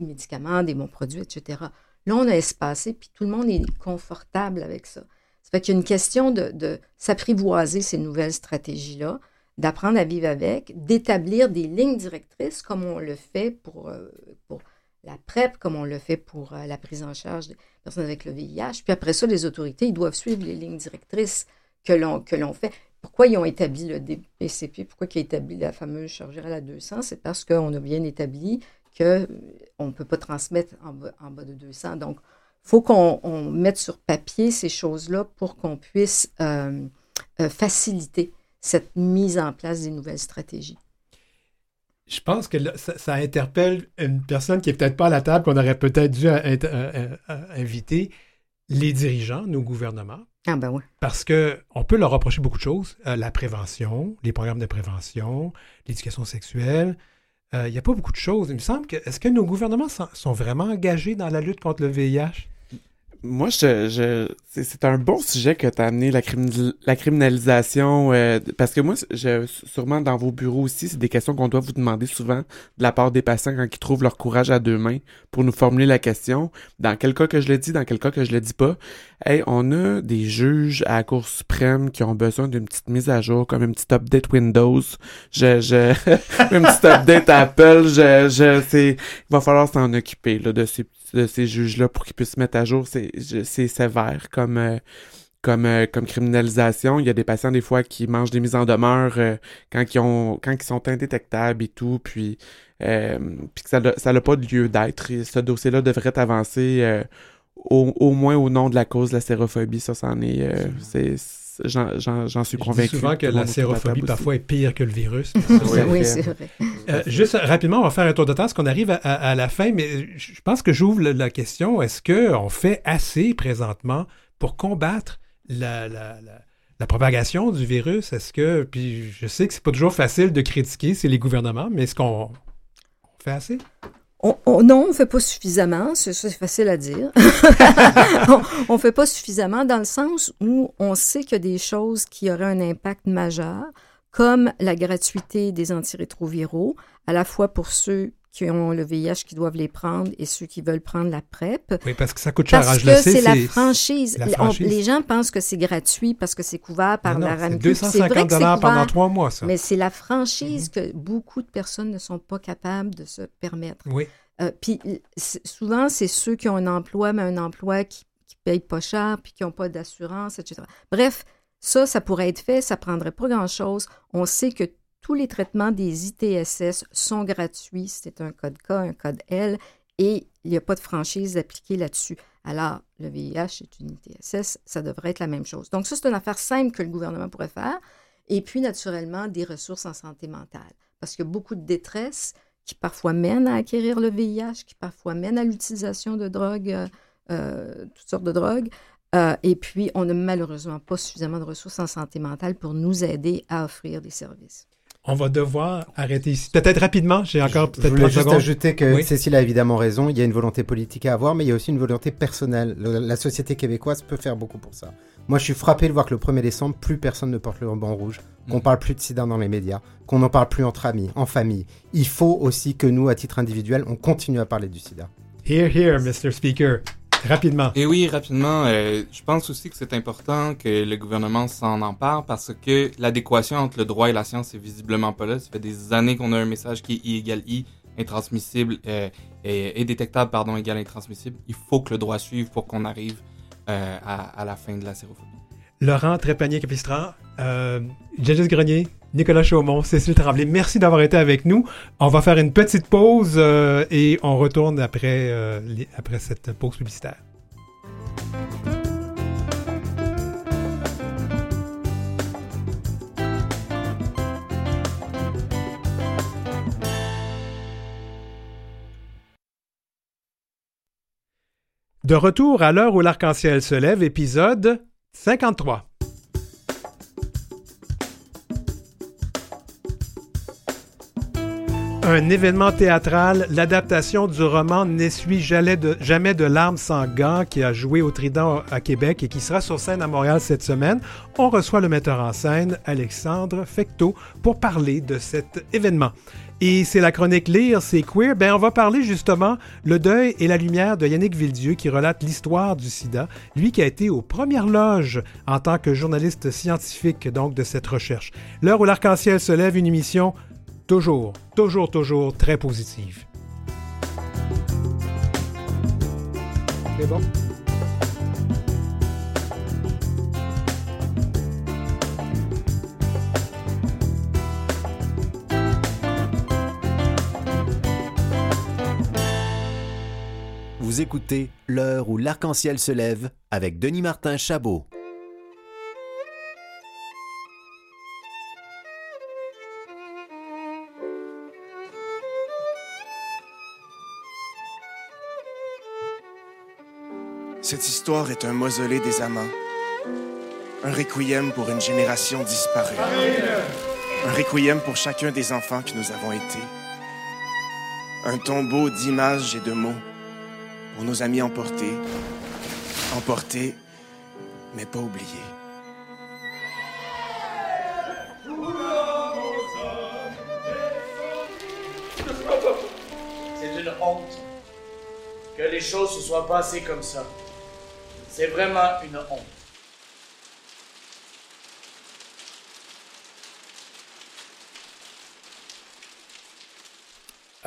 médicaments, des bons produits, et cetera. Là, on a espacé, puis tout le monde est confortable avec ça. Ça fait qu'il y a une question de, de s'apprivoiser ces nouvelles stratégies-là, d'apprendre à vivre avec, d'établir des lignes directrices comme on le fait pour, pour la PrEP, comme on le fait pour la prise en charge des personnes avec le V I H. Puis après ça, les autorités, ils doivent suivre les lignes directrices que l'on, que l'on fait. Pourquoi ils ont établi le D P C P? Pourquoi ils ont établi la fameuse charge virale à deux cents? C'est parce qu'on a bien établi qu'on ne peut pas transmettre en bas, en bas de deux cents. Donc, il faut qu'on on mette sur papier ces choses-là pour qu'on puisse euh, euh, faciliter cette mise en place des nouvelles stratégies. Je pense que là, ça, ça interpelle une personne qui n'est peut-être pas à la table, qu'on aurait peut-être dû à, à, à, à inviter, les dirigeants, nos gouvernements. Ah ben oui. Parce qu'on peut leur reprocher beaucoup de choses. Euh, la prévention, les programmes de prévention, l'éducation sexuelle... Il euh, n'y a pas beaucoup de choses. Il me semble que... Est-ce que nos gouvernements sont, sont vraiment engagés dans la lutte contre le V I H? Moi, je, je c'est, c'est un bon sujet que tu as amené, la, crimi- la criminalisation, euh, parce que moi, je, sûrement dans vos bureaux aussi, c'est des questions qu'on doit vous demander souvent de la part des patients quand ils trouvent leur courage à deux mains pour nous formuler la question, dans quel cas que je le dis, dans quel cas que je le dis pas. Hey, on a des juges à la Cour suprême qui ont besoin d'une petite mise à jour, comme une petite update Windows, je, je une petite update Apple, je, je, c'est, il va falloir s'en occuper là de ces de ces juges-là pour qu'ils puissent se mettre à jour. C'est, c'est sévère comme, euh, comme, euh, comme criminalisation. Il y a des patients, des fois, qui mangent des mises en demeure euh, quand, ils ont, quand ils sont indétectables et tout, puis, euh, puis que ça n'a ça pas de lieu d'être. Et ce dossier-là devrait avancer euh, au, au moins au nom de la cause de la sérophobie. Ça, c'en est... Euh, c'est, c'est, j'en, j'en, j'en suis convaincu. Je dis souvent que la sérophobie, parfois, est pire que le virus. c'est oui, c'est vrai. Euh, juste rapidement, on va faire un tour de temps, parce qu'on arrive à, à, à la fin, mais je pense que j'ouvre la, la question, est-ce qu'on fait assez présentement pour combattre la, la, la, la propagation du virus? Est-ce que, puis je sais que c'est pas toujours facile de critiquer, c'est les gouvernements, mais est-ce qu'on on fait assez? On, on, non, on ne fait pas suffisamment, c'est, c'est facile à dire. On ne fait pas suffisamment dans le sens où on sait qu'il y a des choses qui auraient un impact majeur, comme la gratuité des antirétroviraux, à la fois pour ceux qui ont le V I H qui doivent les prendre et ceux qui veulent prendre la PrEP. Oui, parce que ça coûte cher. Parce que c'est, c'est la franchise. La franchise. On, les gens pensent que c'est gratuit parce que c'est couvert par non, la R A M Q. deux cent cinquante dollars pendant trois mois, ça. Mais c'est la franchise mm-hmm. que beaucoup de personnes ne sont pas capables de se permettre. Oui. Euh, puis c'est, souvent, c'est ceux qui ont un emploi, mais un emploi qui ne paye pas cher, puis qui n'ont pas d'assurance, et cetera. Bref, Ça, ça pourrait être fait, ça ne prendrait pas grand-chose. On sait que tous les traitements des I T S S sont gratuits. C'est un code K, un code L, et il n'y a pas de franchise appliquée là-dessus. Alors, le V I H est une I T S S, ça devrait être la même chose. Donc ça, c'est une affaire simple que le gouvernement pourrait faire. Et puis, naturellement, des ressources en santé mentale. Parce qu'il y a beaucoup de détresse qui parfois mène à acquérir le V I H, qui parfois mène à l'utilisation de drogues, euh, toutes sortes de drogues. Euh, et puis, on n'a malheureusement pas suffisamment de ressources en santé mentale pour nous aider à offrir des services. On va devoir arrêter ici. Peut-être rapidement, j'ai encore je, peut-être je voulais juste secondes. ajouter que oui. Cécile a évidemment raison, il y a une volonté politique à avoir, mais il y a aussi une volonté personnelle. Le, la société québécoise peut faire beaucoup pour ça. Moi, je suis frappé de voir que le premier décembre, plus personne ne porte le ruban rouge, mmh. qu'on ne parle plus de sida dans les médias, qu'on n'en parle plus entre amis, en famille. Il faut aussi que nous, à titre individuel, on continue à parler du sida. Hear, hear, mister Speaker. Rapidement. Et oui, rapidement. Euh, je pense aussi que c'est important que le gouvernement s'en empare parce que l'adéquation entre le droit et la science est visiblement pas là. Ça fait des années qu'on a un message qui est I égale I, intransmissible, euh, et, et détectable, pardon, égale intransmissible. Il faut que le droit suive pour qu'on arrive euh, à, à la fin de la sérophobie. Laurent Trépanier-Capistran, euh, Gengis Grenier, Nicolas Chomont, Cécile Tremblay, merci d'avoir été avec nous. On va faire une petite pause euh, et on retourne après, euh, les, après cette pause publicitaire. De retour à l'heure où l'arc-en-ciel se lève, épisode cinquante-trois. Un événement théâtral, l'adaptation du roman N'essuie jamais de, jamais de larmes sans gants qui a joué au Trident à Québec et qui sera sur scène à Montréal cette semaine. On reçoit le metteur en scène Alexandre Fecteau pour parler de cet événement. Et c'est la chronique Lire, c'est queer. Ben, on va parler justement Le deuil et la lumière de Yannick Villedieu qui relate l'histoire du sida. Lui qui a été aux premières loges en tant que journaliste scientifique donc de cette recherche. L'heure où l'arc-en-ciel se lève, une émission toujours, toujours, toujours très positive. C'est bon? Vous écoutez l'heure où l'arc-en-ciel se lève avec Denis-Martin Chabot. Cette histoire est un mausolée des amants, un requiem pour une génération disparue, un requiem pour chacun des enfants que nous avons été, un tombeau d'images et de mots pour nos amis emportés, emporté, mais pas oublié. C'est une honte que les choses se soient passées comme ça. C'est vraiment une honte.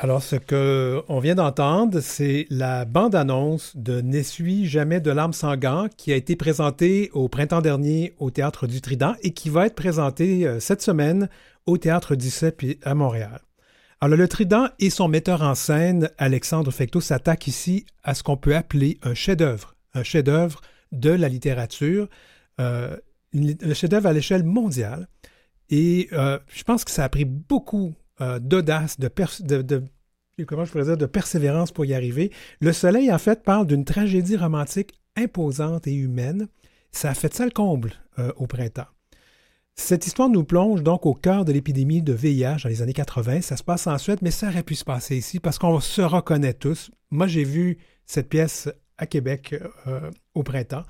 Alors, ce qu'on vient d'entendre, c'est la bande-annonce de « N'essuie jamais de larmes sans gants » qui a été présentée au printemps dernier au Théâtre du Trident et qui va être présentée cette semaine au Théâtre du C E P à Montréal. Alors, le Trident et son metteur en scène, Alexandre Fecteau, s'attaquent ici à ce qu'on peut appeler un chef-d'œuvre, un chef-d'œuvre de la littérature, euh, un chef-d'œuvre à l'échelle mondiale. Et euh, je pense que ça a pris beaucoup Euh, d'audace, de, pers- de, de, comment je pourrais dire, de persévérance pour y arriver. Le Soleil, en fait, parle d'une tragédie romantique imposante et humaine. Ça a fait ça le comble euh, au printemps. Cette histoire nous plonge donc au cœur de l'épidémie de V I H dans les années quatre-vingt. Ça se passe en Suède, mais ça aurait pu se passer ici parce qu'on se reconnaît tous. Moi, j'ai vu cette pièce à Québec euh, au printemps.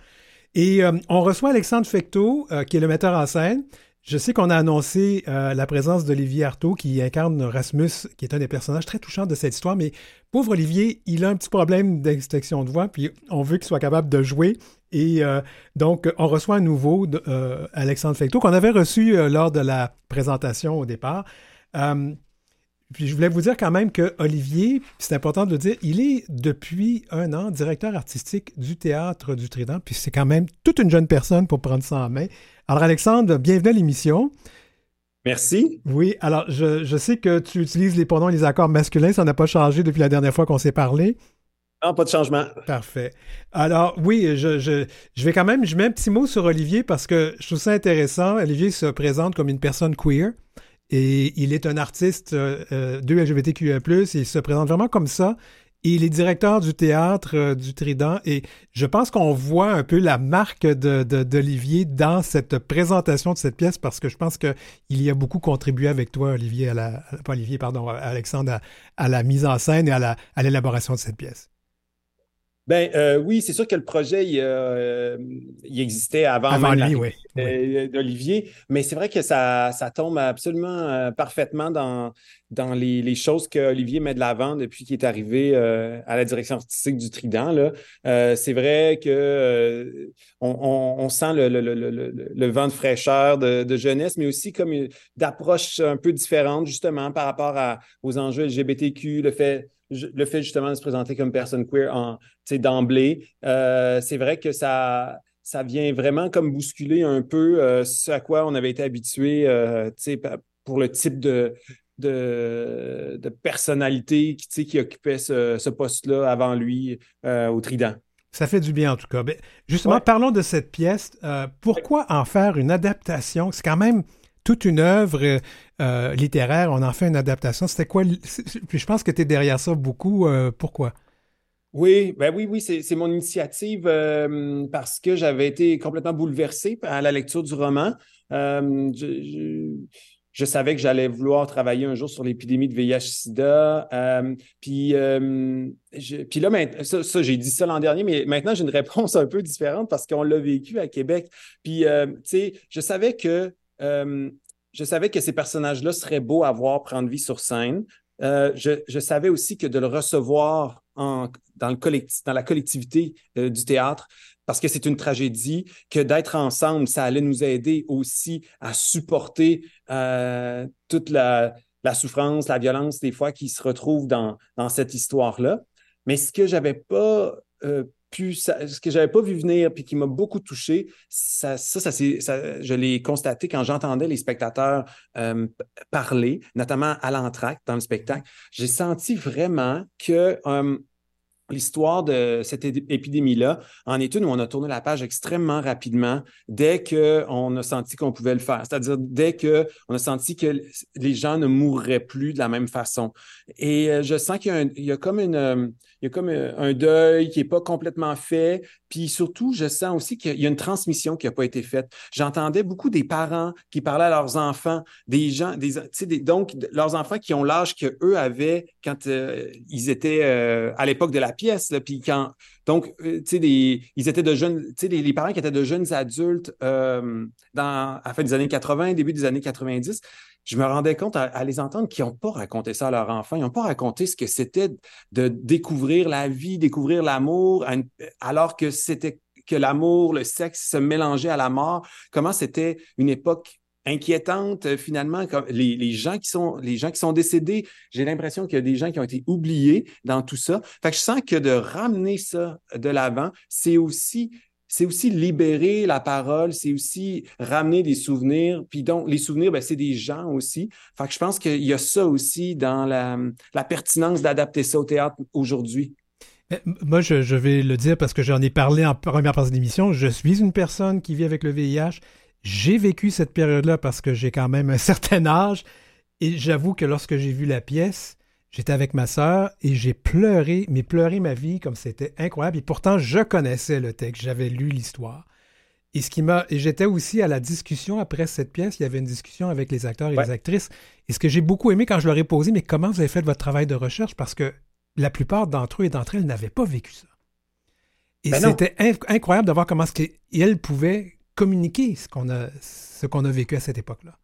Et euh, on reçoit Alexandre Fecteau, euh, qui est le metteur en scène. Je sais qu'on a annoncé euh, la présence d'Olivier Artaud qui incarne Rasmus, qui est un des personnages très touchants de cette histoire, mais pauvre Olivier, il a un petit problème d'extinction de voix, puis on veut qu'il soit capable de jouer. Et euh, donc, on reçoit à nouveau euh, Alexandre Fecteau, qu'on avait reçu euh, lors de la présentation au départ. Euh, puis je voulais vous dire quand même que Olivier, c'est important de le dire, il est depuis un an directeur artistique du Théâtre du Trident, puis c'est quand même toute une jeune personne pour prendre ça en main. Alors, Alexandre, bienvenue à l'émission. Merci. Oui, alors, je, je sais que tu utilises les pronoms et les accords masculins. Ça n'a pas changé depuis la dernière fois qu'on s'est parlé. Non, pas de changement. Parfait. Alors, oui, je, je, je vais quand même, je mets un petit mot sur Olivier parce que je trouve ça intéressant. Olivier se présente comme une personne queer et il est un artiste euh, de L G B T Q I A plus, il se présente vraiment comme ça. Il est directeur du Théâtre euh, du Trident et je pense qu'on voit un peu la marque de, de, d'Olivier dans cette présentation de cette pièce parce que je pense qu'il y a beaucoup contribué avec toi, Olivier, à la, pas Olivier, pardon, Alexandre, à, à la mise en scène et à, la, à l'élaboration de cette pièce. Bien, euh, oui, c'est sûr que le projet, il, euh, il existait avant, avant même lui, la... oui, oui. d'Olivier, mais c'est vrai que ça, ça tombe absolument euh, parfaitement dans, dans les, les choses qu'Olivier met de l'avant depuis qu'il est arrivé euh, à la direction artistique du Trident. Là. Euh, c'est vrai que euh, on, on, on sent le, le, le, le, le vent de fraîcheur de, de jeunesse, mais aussi comme une, d'approche un peu différente, justement, par rapport à, aux enjeux L G B T Q, le fait... le fait justement de se présenter comme personne queer en, d'emblée, euh, c'est vrai que ça, ça vient vraiment comme bousculer un peu euh, ce à quoi on avait été habitué euh, pour le type de, de, de personnalité qui, qui occupait ce, ce poste-là avant lui euh, au Trident. Ça fait du bien en tout cas. Mais justement, ouais. Parlons de cette pièce. Euh, pourquoi en faire une adaptation? C'est quand même... toute une œuvre euh, littéraire, on en fait une adaptation. C'était quoi? Puis je pense que tu es derrière ça beaucoup. Euh, pourquoi? Oui, ben oui, oui, c'est, c'est mon initiative euh, parce que j'avais été complètement bouleversé à la lecture du roman. Euh, je, je, je savais que j'allais vouloir travailler un jour sur l'épidémie de V I H-SIDA. Euh, puis, euh, je, puis là, ça, ça, j'ai dit ça l'an dernier, mais maintenant, j'ai une réponse un peu différente parce qu'on l'a vécu à Québec. Puis, euh, tu sais, je savais que Euh, je savais que ces personnages-là seraient beaux à voir prendre vie sur scène. Euh, je, je savais aussi que de le recevoir en, dans, le collecti- dans la collectivité euh, du théâtre, parce que c'est une tragédie, que d'être ensemble, ça allait nous aider aussi à supporter euh, toute la, la souffrance, la violence des fois qui se retrouve dans, dans cette histoire-là. Mais ce que j'avais pas... Euh, Puis, ça, ce que je n'avais pas vu venir puis qui m'a beaucoup touché, ça, ça, ça, c'est, ça, je l'ai constaté quand j'entendais les spectateurs euh, parler, notamment à l'entracte dans le spectacle. J'ai senti vraiment que euh, l'histoire de cette épidémie-là en est une où on a tourné la page extrêmement rapidement dès qu'on a senti qu'on pouvait le faire. C'est-à-dire dès qu'on a senti que les gens ne mourraient plus de la même façon. Et euh, je sens qu'il y a, un, il y a comme une... Euh, Il y a comme un deuil qui n'est pas complètement fait. Puis surtout, je sens aussi qu'il y a une transmission qui n'a pas été faite. J'entendais beaucoup des parents qui parlaient à leurs enfants, des gens, des, tu sais, des, donc leurs enfants qui ont l'âge qu'eux avaient quand euh, ils étaient euh, à l'époque de la pièce. Là, puis quand, donc, tu sais, ils étaient de jeunes, tu sais, les, les parents qui étaient de jeunes adultes euh, dans, à la fin des années quatre-vingts, début des années quatre-vingt-dix, je me rendais compte à, à les entendre qu'ils n'ont pas raconté ça à leurs enfants. Ils n'ont pas raconté ce que c'était de découvrir la vie, découvrir l'amour, alors que c'était que l'amour, le sexe se mélangeaient à la mort. Comment c'était une époque inquiétante, finalement, comme les, les, gens qui sont, les gens qui sont décédés, j'ai l'impression qu'il y a des gens qui ont été oubliés dans tout ça. Fait que je sens que de ramener ça de l'avant, c'est aussi, c'est aussi libérer la parole, c'est aussi ramener des souvenirs. Puis donc, les souvenirs, bien, c'est des gens aussi. Fait que je pense qu'il y a ça aussi dans la, la pertinence d'adapter ça au théâtre aujourd'hui. Moi, je, je vais le dire parce que j'en ai parlé en première partie de l'émission. Je suis une personne qui vit avec le V I H. J'ai vécu cette période-là parce que j'ai quand même un certain âge et j'avoue que lorsque j'ai vu la pièce, j'étais avec ma sœur et j'ai pleuré, mais pleuré ma vie comme c'était incroyable. Et pourtant, je connaissais le texte, j'avais lu l'histoire. Et ce qui m'a, et j'étais aussi à la discussion après cette pièce, il y avait une discussion avec les acteurs et ouais. les actrices. Et ce que j'ai beaucoup aimé quand je leur ai posé, mais comment vous avez fait votre travail de recherche? Parce que la plupart d'entre eux et d'entre elles n'avaient pas vécu ça. Et ben c'était inc- incroyable de voir comment elles pouvaient communiquer ce qu'on a, ce qu'on a vécu à cette époque-là.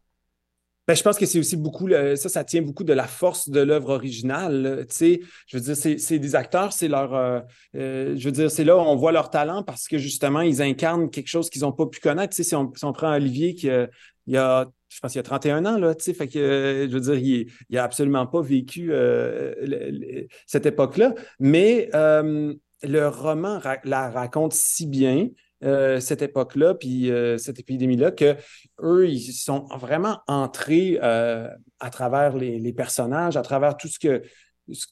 Ben, je pense que c'est aussi beaucoup, le, ça, ça tient beaucoup de la force de l'œuvre originale. Tu sais, je veux dire, c'est, c'est des acteurs, c'est leur, euh, euh, je veux dire, c'est là où on voit leur talent parce que justement, ils incarnent quelque chose qu'ils n'ont pas pu connaître. Tu sais, si on, si on prend Olivier qui euh, il y a, je pense qu'il y a trente et un ans, là, tu sais, fait que, euh, je veux dire, il n'a absolument pas vécu euh, le, le, cette époque-là, mais euh, le roman ra- la raconte si bien. Euh, cette époque-là, puis euh, cette épidémie-là, qu'eux, ils sont vraiment entrés euh, à travers les, les personnages, à travers tout ce que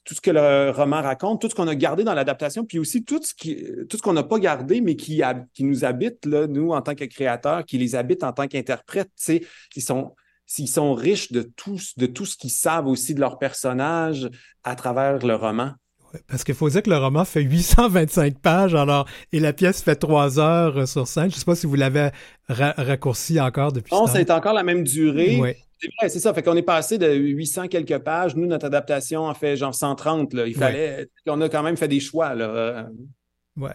tout ce que le roman raconte, tout ce qu'on a gardé dans l'adaptation, puis aussi tout ce, qui, tout ce qu'on n'a pas gardé, mais qui, a, qui nous habite, là, nous, en tant que créateurs, qui les habite en tant qu'interprètes, tu sais, qui sont... S'ils sont riches de tout, de tout ce qu'ils savent aussi de leurs personnages à travers le roman. Parce qu'il faut dire que le roman fait huit cent vingt-cinq pages, alors, et la pièce fait trois heures sur cinq. Je ne sais pas si vous l'avez ra- raccourci encore depuis. Non, ça est encore la même durée. Oui. C'est vrai, c'est ça. Fait qu'on est passé de huit cents quelques pages. Nous, notre adaptation en fait genre cent trente. Là. Il fallait. Ouais. On a quand même fait des choix. Là. Ouais.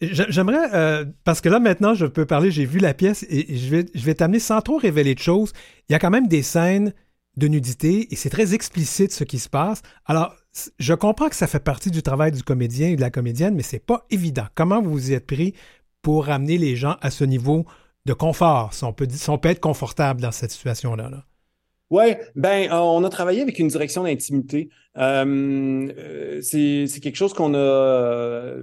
J'aimerais, euh, parce que là, maintenant, je peux parler, j'ai vu la pièce et je vais, je vais t'amener sans trop révéler de choses. Il y a quand même des scènes de nudité et c'est très explicite ce qui se passe. Alors, je comprends que ça fait partie du travail du comédien et de la comédienne, mais c'est pas évident. Comment vous vous y êtes pris pour amener les gens à ce niveau de confort, si on peut, si on peut être confortable dans cette situation-là? Là? Oui, ben, on a travaillé avec une direction d'intimité. Euh, c'est, c'est quelque chose qu'on a,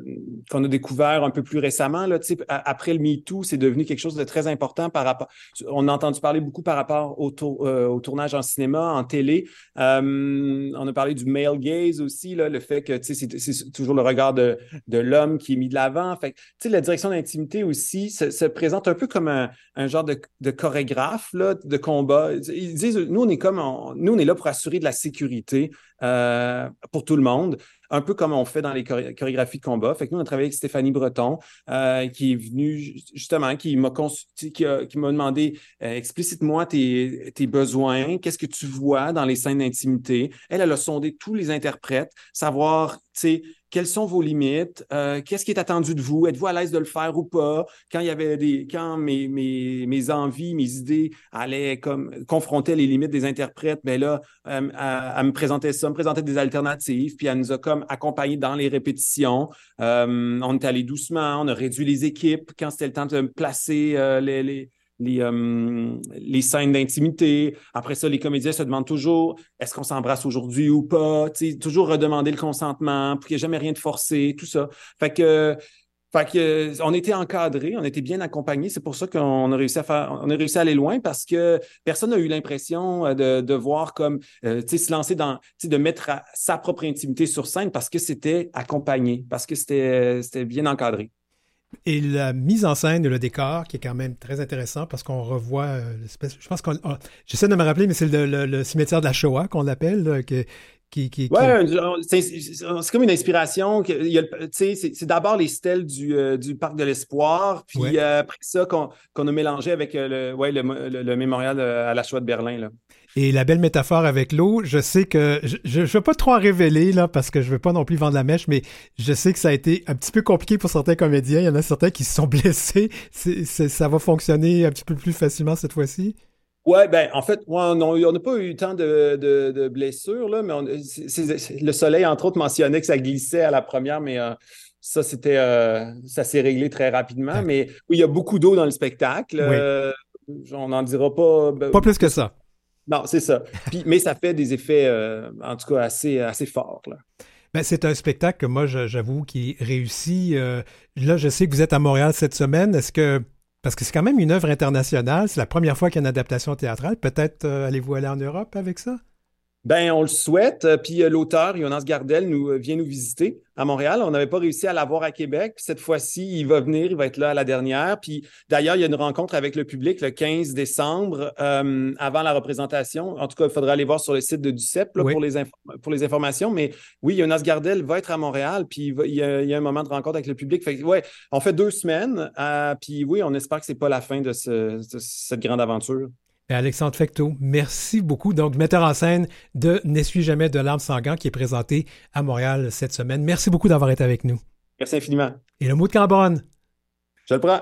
qu'on a découvert un peu plus récemment. Là, après le MeToo, c'est devenu quelque chose de très important par rapport. On a entendu parler beaucoup par rapport au, tour, euh, au tournage en cinéma, en télé. Euh, on a parlé du male gaze aussi, là, le fait que c'est, c'est toujours le regard de, de l'homme qui est mis de l'avant. Fait que, la direction d'intimité aussi se, se présente un peu comme un, un genre de, de chorégraphe là, de combat. Ils disent. Nous, on est comme on, nous, on est là pour assurer de la sécurité euh, pour tout le monde, un peu comme on fait dans les chorégraphies de combat. Fait que nous, on a travaillé avec Stéphanie Breton, euh, qui est venue justement, qui m'a consulté, qui, a, qui m'a demandé euh, explicite-moi tes, tes besoins, qu'est-ce que tu vois dans les scènes d'intimité. Elle, elle a sondé tous les interprètes, savoir, tu sais, quelles sont vos limites? Euh, qu'est-ce qui est attendu de vous? Êtes-vous à l'aise de le faire ou pas? Quand il y avait des, quand mes, mes, mes envies, mes idées allaient comme confronter les limites des interprètes, mais là, euh, elle, elle me présentait ça, elle me présentait des alternatives, puis elle nous a comme accompagnés dans les répétitions. Euh, on est allé doucement, on a réduit les équipes quand c'était le temps de placer euh, les, les Les, euh, les scènes d'intimité. Après ça, les comédiens se demandent toujours est-ce qu'on s'embrasse aujourd'hui ou pas? T'sais, toujours redemander le consentement pour qu'il n'y ait jamais rien de forcé, tout ça. Fait que, fait que, on était encadrés, on était bien accompagnés. C'est pour ça qu'on a réussi à faire, on a réussi à aller loin parce que personne n'a eu l'impression de, de voir comme, euh, tu sais, se lancer dans, tu sais, de mettre à, sa propre intimité sur scène parce que c'était accompagné, parce que c'était, c'était bien encadré. Et la mise en scène de le décor, qui est quand même très intéressant parce qu'on revoit, euh, l'espèce, je pense qu'on, on, j'essaie de me rappeler, mais c'est le, le, le cimetière de la Shoah qu'on l'appelle, là, que, qui, qui, qui... Ouais, c'est, c'est comme une inspiration. Que, il y a, c'est, c'est d'abord les stèles du, euh, du Parc de l'Espoir, puis ouais. euh, après ça qu'on, qu'on a mélangé avec euh, le, ouais, le, le, le mémorial à la Shoah de Berlin. Là. Et la belle métaphore avec l'eau, je sais que, je ne veux pas trop en révéler, là, parce que je ne veux pas non plus vendre la mèche, mais je sais que ça a été un petit peu compliqué pour certains comédiens. Il y en a certains qui se sont blessés. C'est, c'est, ça va fonctionner un petit peu plus facilement cette fois-ci? Oui, bien, en fait, ouais, on n'a pas eu tant de, de, de blessures, là, mais on, c'est, c'est, c'est, le soleil, entre autres, mentionnait que ça glissait à la première, mais euh, ça, c'était, euh, ça s'est réglé très rapidement. Ouais. Mais oui, il y a beaucoup d'eau dans le spectacle. Oui. Euh, on n'en dira pas... Ben, pas plus que ça. Non, c'est ça. Puis, mais ça fait des effets, euh, en tout cas, assez, assez forts, là. Ben, c'est un spectacle que moi, j'avoue, qui réussit. Euh, là, je sais que vous êtes à Montréal cette semaine. Est-ce que... Parce que c'est quand même une œuvre internationale. C'est la première fois qu'il y a une adaptation théâtrale. Peut-être euh, allez-vous aller en Europe avec ça? Bien, on le souhaite. Puis euh, l'auteur, Jonas Gardel, nous, vient nous visiter à Montréal. On n'avait pas réussi à l'avoir à Québec. Puis cette fois-ci, il va venir. Il va être là à la dernière. Puis d'ailleurs, il y a une rencontre avec le public le quinze décembre, euh, avant la représentation. En tout cas, il faudra aller voir sur le site de Ducep là, oui. pour, les inf- pour les informations. Mais oui, Jonas Gardel va être à Montréal. Puis il, va, il, y, a, il y a un moment de rencontre avec le public. Fait que, ouais, on fait deux semaines. Euh, puis oui, on espère que c'est pas la fin de, ce, de cette grande aventure. Alexandre Fecteau, merci beaucoup. Donc, metteur en scène de N'essuie jamais de larmes sans gants qui est présenté à Montréal cette semaine. Merci beaucoup d'avoir été avec nous. Merci infiniment. Et le mot de Cambronne. Je le prends.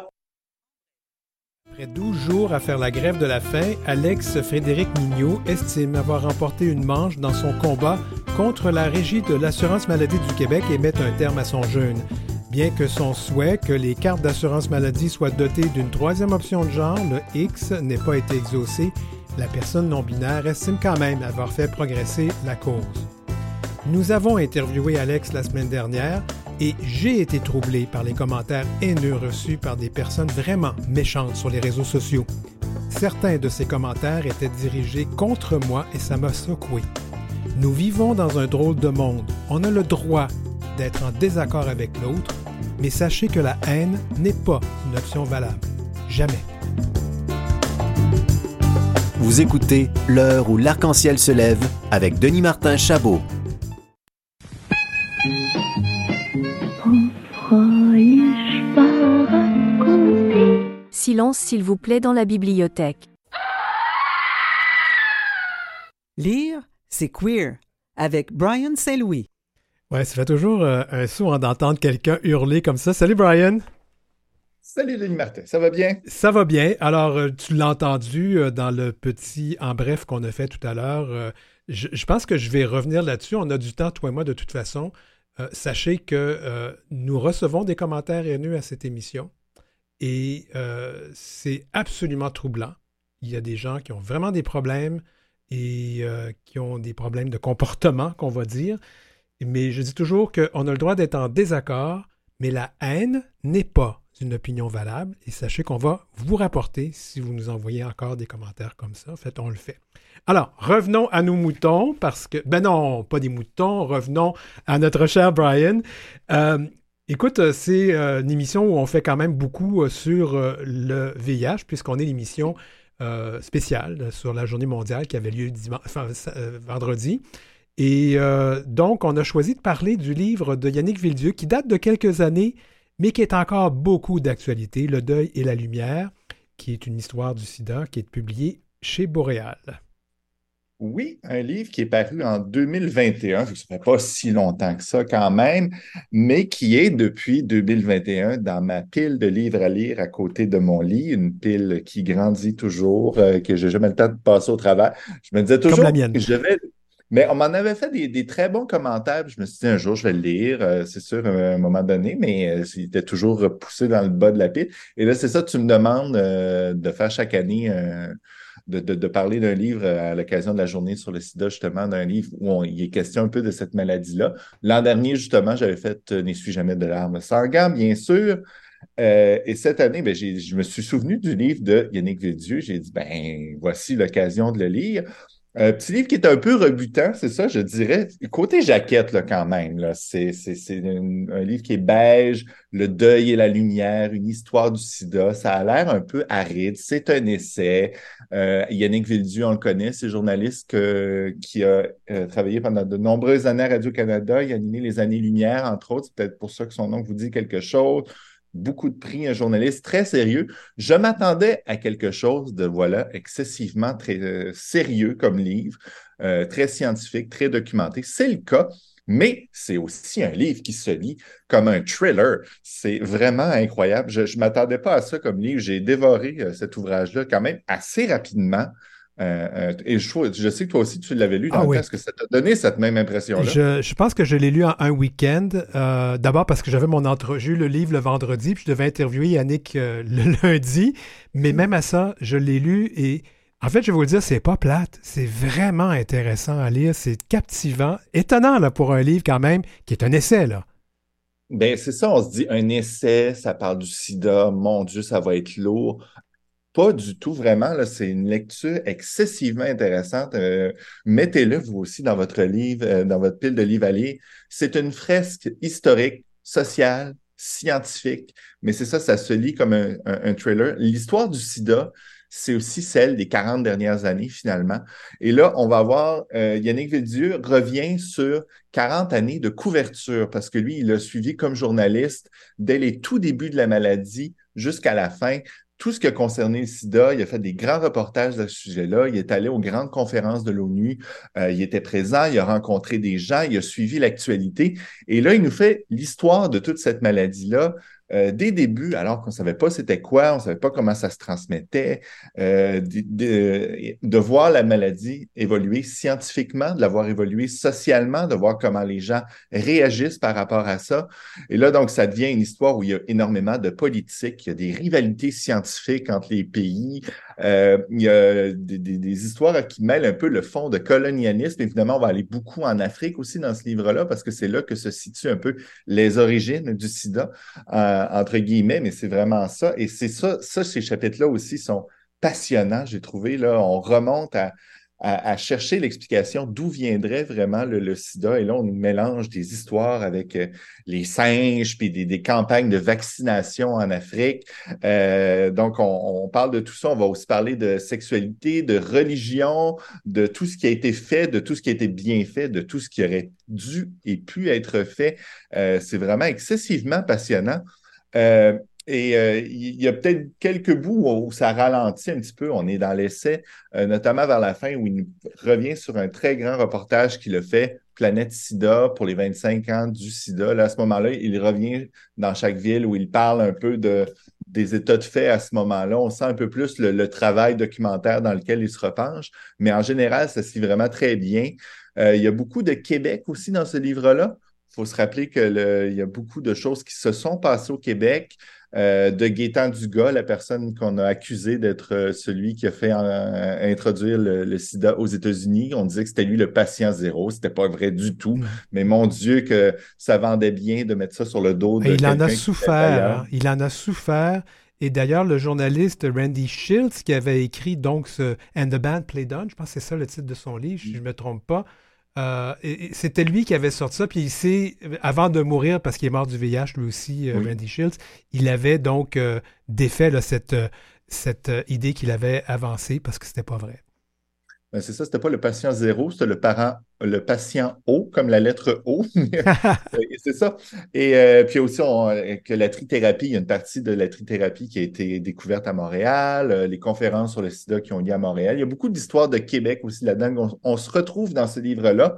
Après douze jours à faire la grève de la faim, Alex Frédéric Mignot estime avoir remporté une manche dans son combat contre la régie de l'assurance maladie du Québec et met un terme à son jeûne. Bien que son souhait que les cartes d'assurance maladie soient dotées d'une troisième option de genre, le X, n'ait pas été exaucé, la personne non-binaire estime quand même avoir fait progresser la cause. Nous avons interviewé Alex la semaine dernière et j'ai été troublé par les commentaires haineux reçus par des personnes vraiment méchantes sur les réseaux sociaux. Certains de ces commentaires étaient dirigés contre moi et ça m'a secoué. Nous vivons dans un drôle de monde. On a le droit d'être en désaccord avec l'autre, mais sachez que la haine n'est pas une option valable. Jamais. Vous écoutez L'heure où l'arc-en-ciel se lève avec Denis-Martin Chabot. Silence, s'il vous plaît, dans la bibliothèque. Lire, c'est queer, avec Brian Saint-Louis. Ouais, ça fait toujours euh, un saut hein, d'entendre quelqu'un hurler comme ça. Salut Brian! Salut Denis-Martin, ça va bien? Ça va bien. Alors, euh, tu l'as entendu euh, dans le petit en bref qu'on a fait tout à l'heure. Euh, je, je pense que je vais revenir là-dessus. On a du temps, toi et moi, de toute façon. Euh, sachez que euh, nous recevons des commentaires haineux à cette émission et euh, c'est absolument troublant. Il y a des gens qui ont vraiment des problèmes et euh, qui ont des problèmes de comportement, qu'on va dire. Mais je dis toujours qu'on a le droit d'être en désaccord, mais la haine n'est pas une opinion valable. Et sachez qu'on va vous rapporter si vous nous envoyez encore des commentaires comme ça. En fait, on le fait. Alors, revenons à nos moutons parce que... Ben non, pas des moutons. Revenons à notre cher Brian. Euh, écoute, c'est une émission où on fait quand même beaucoup sur le V I H puisqu'on est l'émission euh, spéciale sur la journée mondiale qui avait lieu dimanche, enfin, euh, vendredi. Et euh, donc, on a choisi de parler du livre de Yannick Villedieu, qui date de quelques années, mais qui est encore beaucoup d'actualité, Le deuil et la lumière, qui est une histoire du sida, qui est publiée chez Boréal. Oui, un livre qui est paru en deux mille vingt et un, ça ne fait pas si longtemps que ça quand même, mais qui est depuis deux mille vingt et un dans ma pile de livres à lire à côté de mon lit, une pile qui grandit toujours, euh, que je n'ai jamais le temps de passer au travers. Je me disais toujours que je vais... Mais on m'en avait fait des, des très bons commentaires. Je me suis dit, un jour, je vais le lire, euh, c'est sûr, euh, à un moment donné, mais euh, il était toujours repoussé dans le bas de la pile. Et là, c'est ça, tu me demandes euh, de faire chaque année, euh, de, de, de parler d'un livre à l'occasion de la journée sur le sida, justement, d'un livre où on, il est question un peu de cette maladie-là. L'an dernier, justement, j'avais fait euh, « N'essuie jamais de larmes sans gants », bien sûr. Euh, et cette année, ben, j'ai, je me suis souvenu du livre de Yannick Villedieu. J'ai dit, ben voici l'occasion de le lire. Un petit livre qui est un peu rebutant, c'est ça, je dirais. Côté jaquette, là, quand même. Là. C'est, c'est, c'est une, un livre qui est beige, Le deuil et la lumière, une histoire du sida. Ça a l'air un peu aride. C'est un essai. Euh, Yannick Villedieu, on le connaît, c'est journaliste que, qui a euh, travaillé pendant de nombreuses années à Radio-Canada. Il a animé les Années Lumière, entre autres. C'est peut-être pour ça que son nom vous dit quelque chose. beaucoup de prix, un journaliste très sérieux. Je m'attendais à quelque chose de, voilà, excessivement très euh, sérieux comme livre, euh, très scientifique, très documenté. C'est le cas, mais c'est aussi un livre qui se lit comme un thriller. C'est vraiment incroyable. Je ne m'attendais pas à ça comme livre. J'ai dévoré euh, cet ouvrage-là quand même assez rapidement. Euh, et je, je sais que toi aussi, tu l'avais lu dans ah, le oui. temps. Est-ce que ça t'a donné cette même impression-là? Je, je pense que je l'ai lu en un week-end. Euh, d'abord parce que j'avais mon entrevue, le livre le vendredi, puis je devais interviewer Yannick euh, le lundi. Mais même à ça, je l'ai lu et en fait, je vais vous le dire, c'est pas plate. C'est vraiment intéressant à lire. C'est captivant. Étonnant là, pour un livre quand même qui est un essai, là. Bien, c'est ça. On se dit un essai, ça parle du sida. Mon Dieu, ça va être lourd. Pas du tout, vraiment. Là, c'est une lecture excessivement intéressante. Euh, mettez-le, vous aussi, dans votre livre, euh, dans votre pile de livres à lire. C'est une fresque historique, sociale, scientifique, mais c'est ça, ça se lit comme un, un, un thriller. L'histoire du sida, c'est aussi celle des quarante dernières années, finalement. Et là, on va voir, euh, Yannick Villedieu revient sur quarante années de couverture, parce que lui, il a suivi comme journaliste dès les tout débuts de la maladie jusqu'à la fin. Tout ce qui a concerné le sida, il a fait des grands reportages à ce sujet-là. Il est allé aux grandes conférences de l'ONU. Euh, il était présent, il a rencontré des gens, il a suivi l'actualité. Et là, il nous fait l'histoire de toute cette maladie-là euh, des débuts, alors qu'on ne savait pas c'était quoi, on ne savait pas comment ça se transmettait, euh, de, de, de voir la maladie évoluer scientifiquement, de la voir évoluer socialement, de voir comment les gens réagissent par rapport à ça. Et là, donc, ça devient une histoire où il y a énormément de politique, il y a des rivalités scientifiques entre les pays. Euh, il y a des, des, des histoires qui mêlent un peu le fond de colonialisme. Évidemment, on va aller beaucoup en Afrique aussi dans ce livre-là, parce que c'est là que se situent un peu les origines du sida, euh, entre guillemets, mais c'est vraiment ça. Et c'est ça, ça, ces chapitres-là aussi sont passionnants, j'ai trouvé. Là, on remonte à, à, à chercher l'explication d'où viendrait vraiment le, le sida. Et là, on mélange des histoires avec euh, les singes, puis des, des campagnes de vaccination en Afrique. Euh, donc, on, on parle de tout ça. On va aussi parler de sexualité, de religion, de tout ce qui a été fait, de tout ce qui a été bien fait, de tout ce qui aurait dû et pu être fait. Euh, c'est vraiment excessivement passionnant. Euh, Et euh, il y a peut-être quelques bouts où ça ralentit un petit peu. On est dans l'essai, euh, notamment vers la fin, où il nous revient sur un très grand reportage qu'il a fait, Planète Sida, pour les vingt-cinq ans du sida. Là, à ce moment-là, il revient dans chaque ville où il parle un peu de, des états de fait à ce moment-là. On sent un peu plus le, le travail documentaire dans lequel il se repenche. Mais en général, ça se lit vraiment très bien. Euh, il y a beaucoup de Québec aussi dans ce livre-là. Il faut se rappeler qu'il y a beaucoup de choses qui se sont passées au Québec. Euh, de Gaétan Dugas, la personne qu'on a accusée d'être euh, celui qui a fait en, euh, introduire le, le sida aux États-Unis. On disait que c'était lui le patient zéro. C'était pas vrai du tout. Mais mon Dieu, que ça vendait bien de mettre ça sur le dos de il quelqu'un. Il en a souffert. Hein? Il en a souffert. Et d'ailleurs, le journaliste Randy Shilts, qui avait écrit donc ce « And the Band Played On », je pense que c'est ça le titre de son livre, si je ne me trompe pas, Euh, et, et c'était lui qui avait sorti ça, puis il s'est, avant de mourir, parce qu'il est mort du V I H lui aussi, euh, oui. Randy Shilts, il avait donc euh, défait là, cette, cette euh, idée qu'il avait avancée parce que c'était pas vrai. Ben c'est ça, c'était pas le patient zéro, c'était le parent, le patient O, comme la lettre O. C'est ça. Et euh, puis aussi, on, que la trithérapie, il y a une partie de la trithérapie qui a été découverte à Montréal, les conférences sur le sida qui ont lieu à Montréal. Il y a beaucoup d'histoires de Québec aussi là-dedans. On, on se retrouve dans ce livre-là.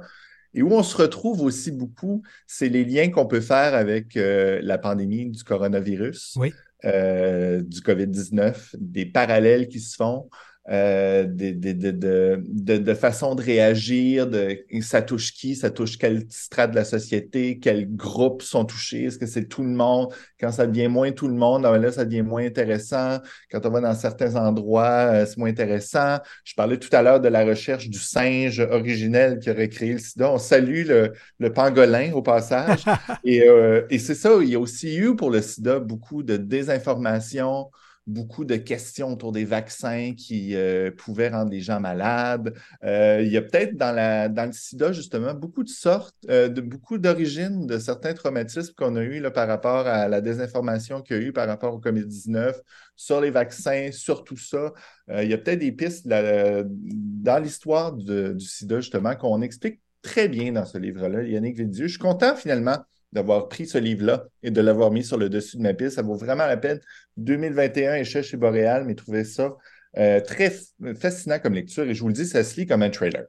Et où on se retrouve aussi beaucoup, c'est les liens qu'on peut faire avec euh, la pandémie du coronavirus, oui. euh, du covid dix-neuf, des parallèles qui se font. Euh, de, de, de, de, de façon de réagir, de, ça touche qui, ça touche quel strat de la société, quels groupes sont touchés, est-ce que c'est tout le monde, quand ça devient moins tout le monde, là ça devient moins intéressant, quand on va dans certains endroits, c'est moins intéressant. Je parlais tout à l'heure de la recherche du singe originel qui aurait créé le sida, on salue le, le pangolin au passage, et, euh, et c'est ça, il y a aussi eu pour le sida beaucoup de désinformation, beaucoup de questions autour des vaccins qui euh, pouvaient rendre les gens malades. Euh, il y a peut-être dans, la, dans le sida, justement, beaucoup de sortes, euh, de, beaucoup d'origines de certains traumatismes qu'on a eus là, par rapport à la désinformation qu'il y a eu par rapport au covid dix-neuf, sur les vaccins, sur tout ça. Euh, il y a peut-être des pistes là, dans l'histoire de, du sida, justement, qu'on explique très bien dans ce livre-là, Yannick Villedieu. Je suis content, finalement, d'avoir pris ce livre-là et de l'avoir mis sur le dessus de ma pile. Ça vaut vraiment la peine. deux mille vingt et un, échec chez Boréal, mais trouvez ça euh, très fascinant comme lecture. Et je vous le dis, ça se lit comme un trailer.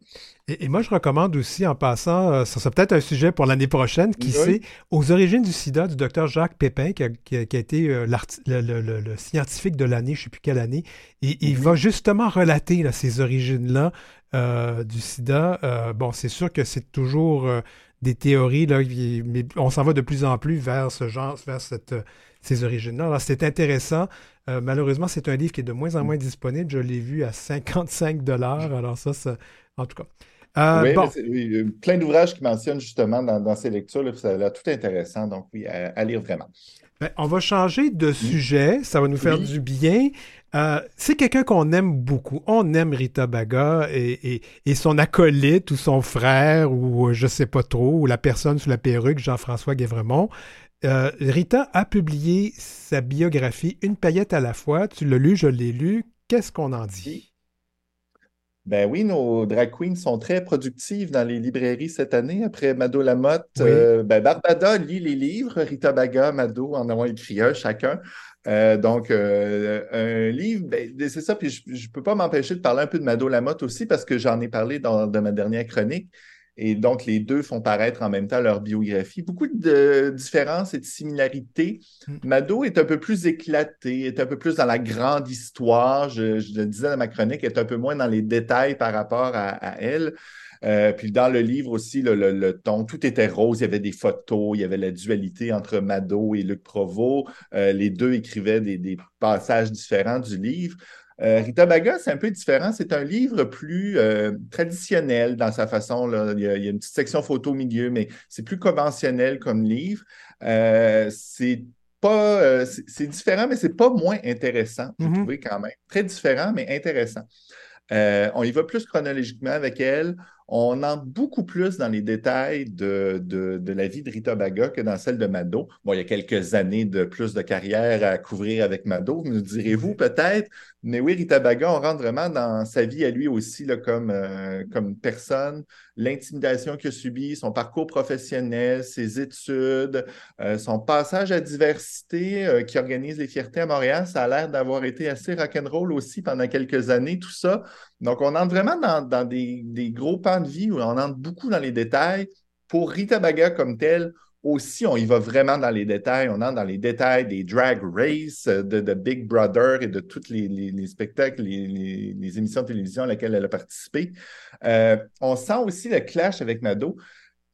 Et, et moi, je recommande aussi, en passant, euh, ça sera peut-être un sujet pour l'année prochaine, qui oui. c'est Aux origines du sida du docteur Jacques Pépin, qui a, qui a, qui a été euh, le, le, le, le scientifique de l'année, je ne sais plus quelle année. Et il mm-hmm. va justement relater là, ces origines-là euh, du sida. Euh, bon, c'est sûr que c'est toujours... Euh, des théories, là, mais on s'en va de plus en plus vers ce genre, vers cette, ces origines-là. Alors, c'est intéressant. Euh, malheureusement, c'est un livre qui est de moins en moins disponible. Je l'ai vu à cinquante-cinq dollars. Alors ça, ça, en tout cas. Euh, oui, bon. oui, plein d'ouvrages qui mentionnent justement dans, dans ces lectures. Là, ça a l'air tout intéressant. Donc oui, à, à lire vraiment. Ben, on va changer de sujet. Ça va nous faire oui. du bien. Euh, c'est quelqu'un qu'on aime beaucoup. On aime Rita Baga et, et, et son acolyte ou son frère ou je sais pas trop, ou la personne sous la perruque, Jean-François Guévremont. Euh, Rita a publié sa biographie Une paillette à la fois. Tu l'as lu, je l'ai lu. Qu'est-ce qu'on en dit? Ben oui, nos drag queens sont très productives dans les librairies cette année. Après Mado Lamotte, oui. euh, ben Barbada lit les livres. Rita Baga, Mado en ont écrit un chacun. Euh, donc, euh, un livre, ben, c'est ça. Puis je ne peux pas m'empêcher de parler un peu de Mado Lamotte aussi parce que j'en ai parlé dans, dans ma dernière chronique. Et donc, les deux font paraître en même temps leur biographie. Beaucoup de différences et de similarités. Mado est un peu plus éclaté, est un peu plus dans la grande histoire. Je, je le disais dans ma chronique, est un peu moins dans les détails par rapport à, à elle. Euh, puis dans le livre aussi, le, le, le ton, tout était rose, il y avait des photos, il y avait la dualité entre Mado et Luc Provost. Euh, les deux écrivaient des, des passages différents du livre. Euh, Rita Baga, c'est un peu différent. C'est un livre plus euh, traditionnel dans sa façon. Là. Il, y a, il y a une petite section photo au milieu, mais c'est plus conventionnel comme livre. Euh, c'est pas, euh, c'est, c'est différent, mais c'est pas moins intéressant, je mm-hmm. trouve quand même. Très différent, mais intéressant. Euh, on y va plus chronologiquement avec elle. On entre beaucoup plus dans les détails de, de, de la vie de Rita Baga que dans celle de Mado. Bon, il y a quelques années de plus de carrière à couvrir avec Mado, nous direz-vous peut-être. Mais oui, Rita Baga, on rentre vraiment dans sa vie à lui aussi là, comme, euh, comme personne. L'intimidation qu'il a subie, son parcours professionnel, ses études, euh, son passage à Diversité euh, qui organise les fiertés à Montréal. Ça a l'air d'avoir été assez rock'n'roll aussi pendant quelques années, tout ça. Donc, on entre vraiment dans, dans des, des gros pans de vie où on entre beaucoup dans les détails. Pour Rita Baga comme telle, aussi, on y va vraiment dans les détails. On entre dans les détails des drag race, de, de Big Brother et de tous les, les, les spectacles, les, les, les émissions de télévision à laquelle elle a participé. Euh, on sent aussi le clash avec Mado.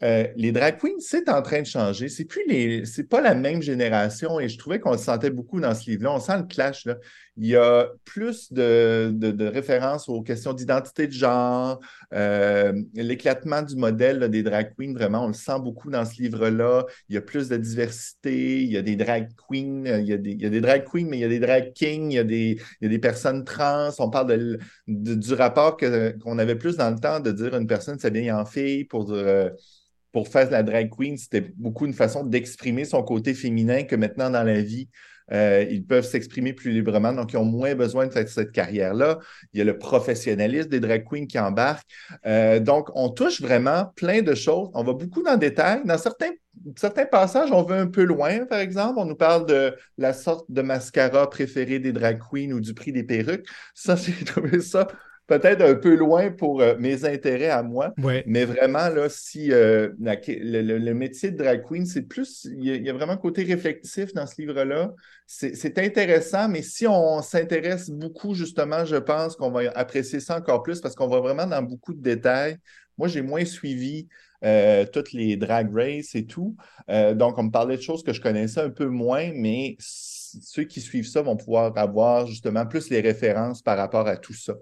Euh, les drag queens, c'est en train de changer. C'est plus les, c'est pas la même génération et je trouvais qu'on le sentait beaucoup dans ce livre-là. On sent le clash, là. Il y a plus de, de, de références aux questions d'identité de genre, euh, l'éclatement du modèle là, des drag queens, vraiment, on le sent beaucoup dans ce livre-là. Il y a plus de diversité, il y a des drag queens, il y a des, il y a des drag queens, mais il y a des drag kings, il y a des, il y a des personnes trans. On parle de, de, du rapport que, qu'on avait plus dans le temps de dire une personne s'habille en fille pour... dire, pour faire la drag queen, c'était beaucoup une façon d'exprimer son côté féminin que maintenant, dans la vie, euh, ils peuvent s'exprimer plus librement. Donc, ils ont moins besoin de faire cette carrière-là. Il y a le professionnalisme des drag queens qui embarque. Euh, donc, on touche vraiment plein de choses. On va beaucoup dans le détail. Dans certains, certains passages, on va un peu loin, par exemple. On nous parle de la sorte de mascara préférée des drag queens ou du prix des perruques. Ça, j'ai trouvé ça... peut-être un peu loin pour euh, mes intérêts à moi, ouais. mais vraiment, là, si euh, la, le, le métier de drag queen, c'est plus, il y, y a vraiment un côté réflexif dans ce livre-là. C'est, c'est intéressant, mais si on s'intéresse beaucoup, justement, je pense qu'on va apprécier ça encore plus parce qu'on va vraiment dans beaucoup de détails. Moi, j'ai moins suivi euh, toutes les drag races et tout. Euh, donc, on me parlait de choses que je connaissais un peu moins, mais ceux qui suivent ça vont pouvoir avoir, justement, plus les références par rapport à tout ça.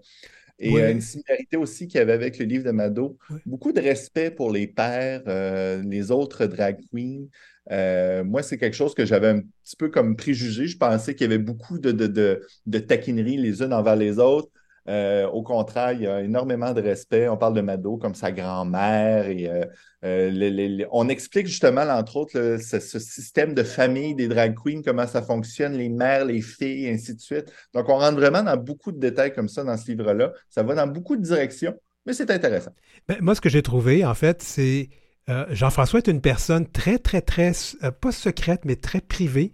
Et oui. euh, une similarité aussi qu'il y avait avec le livre de Mado, oui. beaucoup de respect pour les pairs, euh, les autres drag queens. Euh, moi, c'est quelque chose que j'avais un petit peu comme préjugé. Je pensais qu'il y avait beaucoup de, de, de, de taquineries les unes envers les autres. Euh, au contraire, il y a énormément de respect. On parle de Mado comme sa grand-mère. et euh, euh, les, les, les... On explique justement, entre autres, le, ce, ce système de famille des drag queens, comment ça fonctionne, les mères, les filles, et ainsi de suite. Donc, on rentre vraiment dans beaucoup de détails comme ça dans ce livre-là. Ça va dans beaucoup de directions, mais c'est intéressant. Ben, moi, ce que j'ai trouvé, en fait, c'est Euh, Jean-François est une personne très, très, très, euh, pas secrète, mais très privée.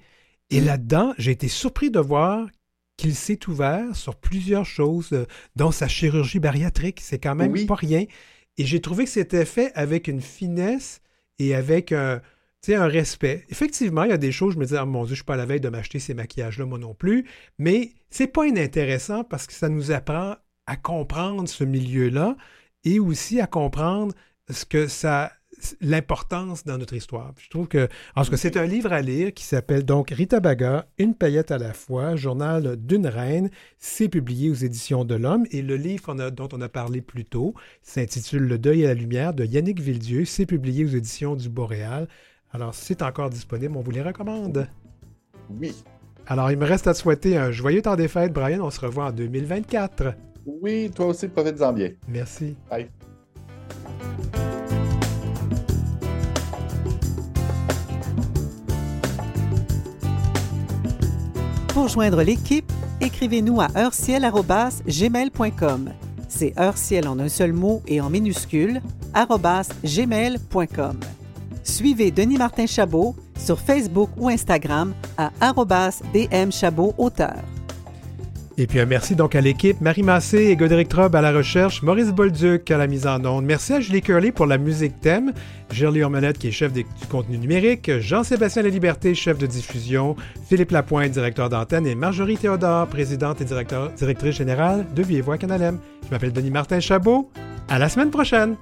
Et là-dedans, j'ai été surpris de voir qu'il s'est ouvert sur plusieurs choses, euh, dont sa chirurgie bariatrique. C'est quand même oui. pas rien. Et j'ai trouvé que c'était fait avec une finesse et avec un, un respect. Effectivement, il y a des choses, je me dis, ah, mon Dieu, je ne suis pas à la veille de m'acheter ces maquillages-là, moi non plus. Mais ce n'est pas inintéressant parce que ça nous apprend à comprendre ce milieu-là et aussi à comprendre ce que ça... l'importance dans notre histoire. Je trouve que, en tout cas, c'est un livre à lire qui s'appelle donc Rita Baga, Une paillette à la fois, journal d'une reine. C'est publié aux Éditions de l'Homme et le livre on a, dont on a parlé plus tôt s'intitule Le deuil et la lumière de Yannick Villedieu. C'est publié aux Éditions du Boréal. Alors, c'est encore disponible. On vous les recommande. Oui. Alors, il me reste à te souhaiter un joyeux temps des fêtes, Brian. On se revoit en deux mille vingt-quatre. Oui, toi aussi, profites-en bien. Merci. Bye. Pour joindre l'équipe, écrivez-nous à heurciel arobase gmail point com. C'est heurciel en un seul mot et en minuscule, arobase gmail point com. Suivez Denis-Martin Chabot sur Facebook ou Instagram à arobase d m chabot auteur. Et puis un merci donc à l'équipe, Marie Massé et Godéric Traub à la recherche, Maurice Bolduc à la mise en onde. Merci à Julie Curley pour la musique thème, Gerlie Ormelette qui est chef des, du contenu numérique, Jean-Sébastien Laliberté, chef de diffusion, Philippe Lapointe, directeur d'antenne et Marjorie Théodore, présidente et directeur, directrice générale de Vive Voix Canalem. Je m'appelle Denis-Martin Chabot. À la semaine prochaine!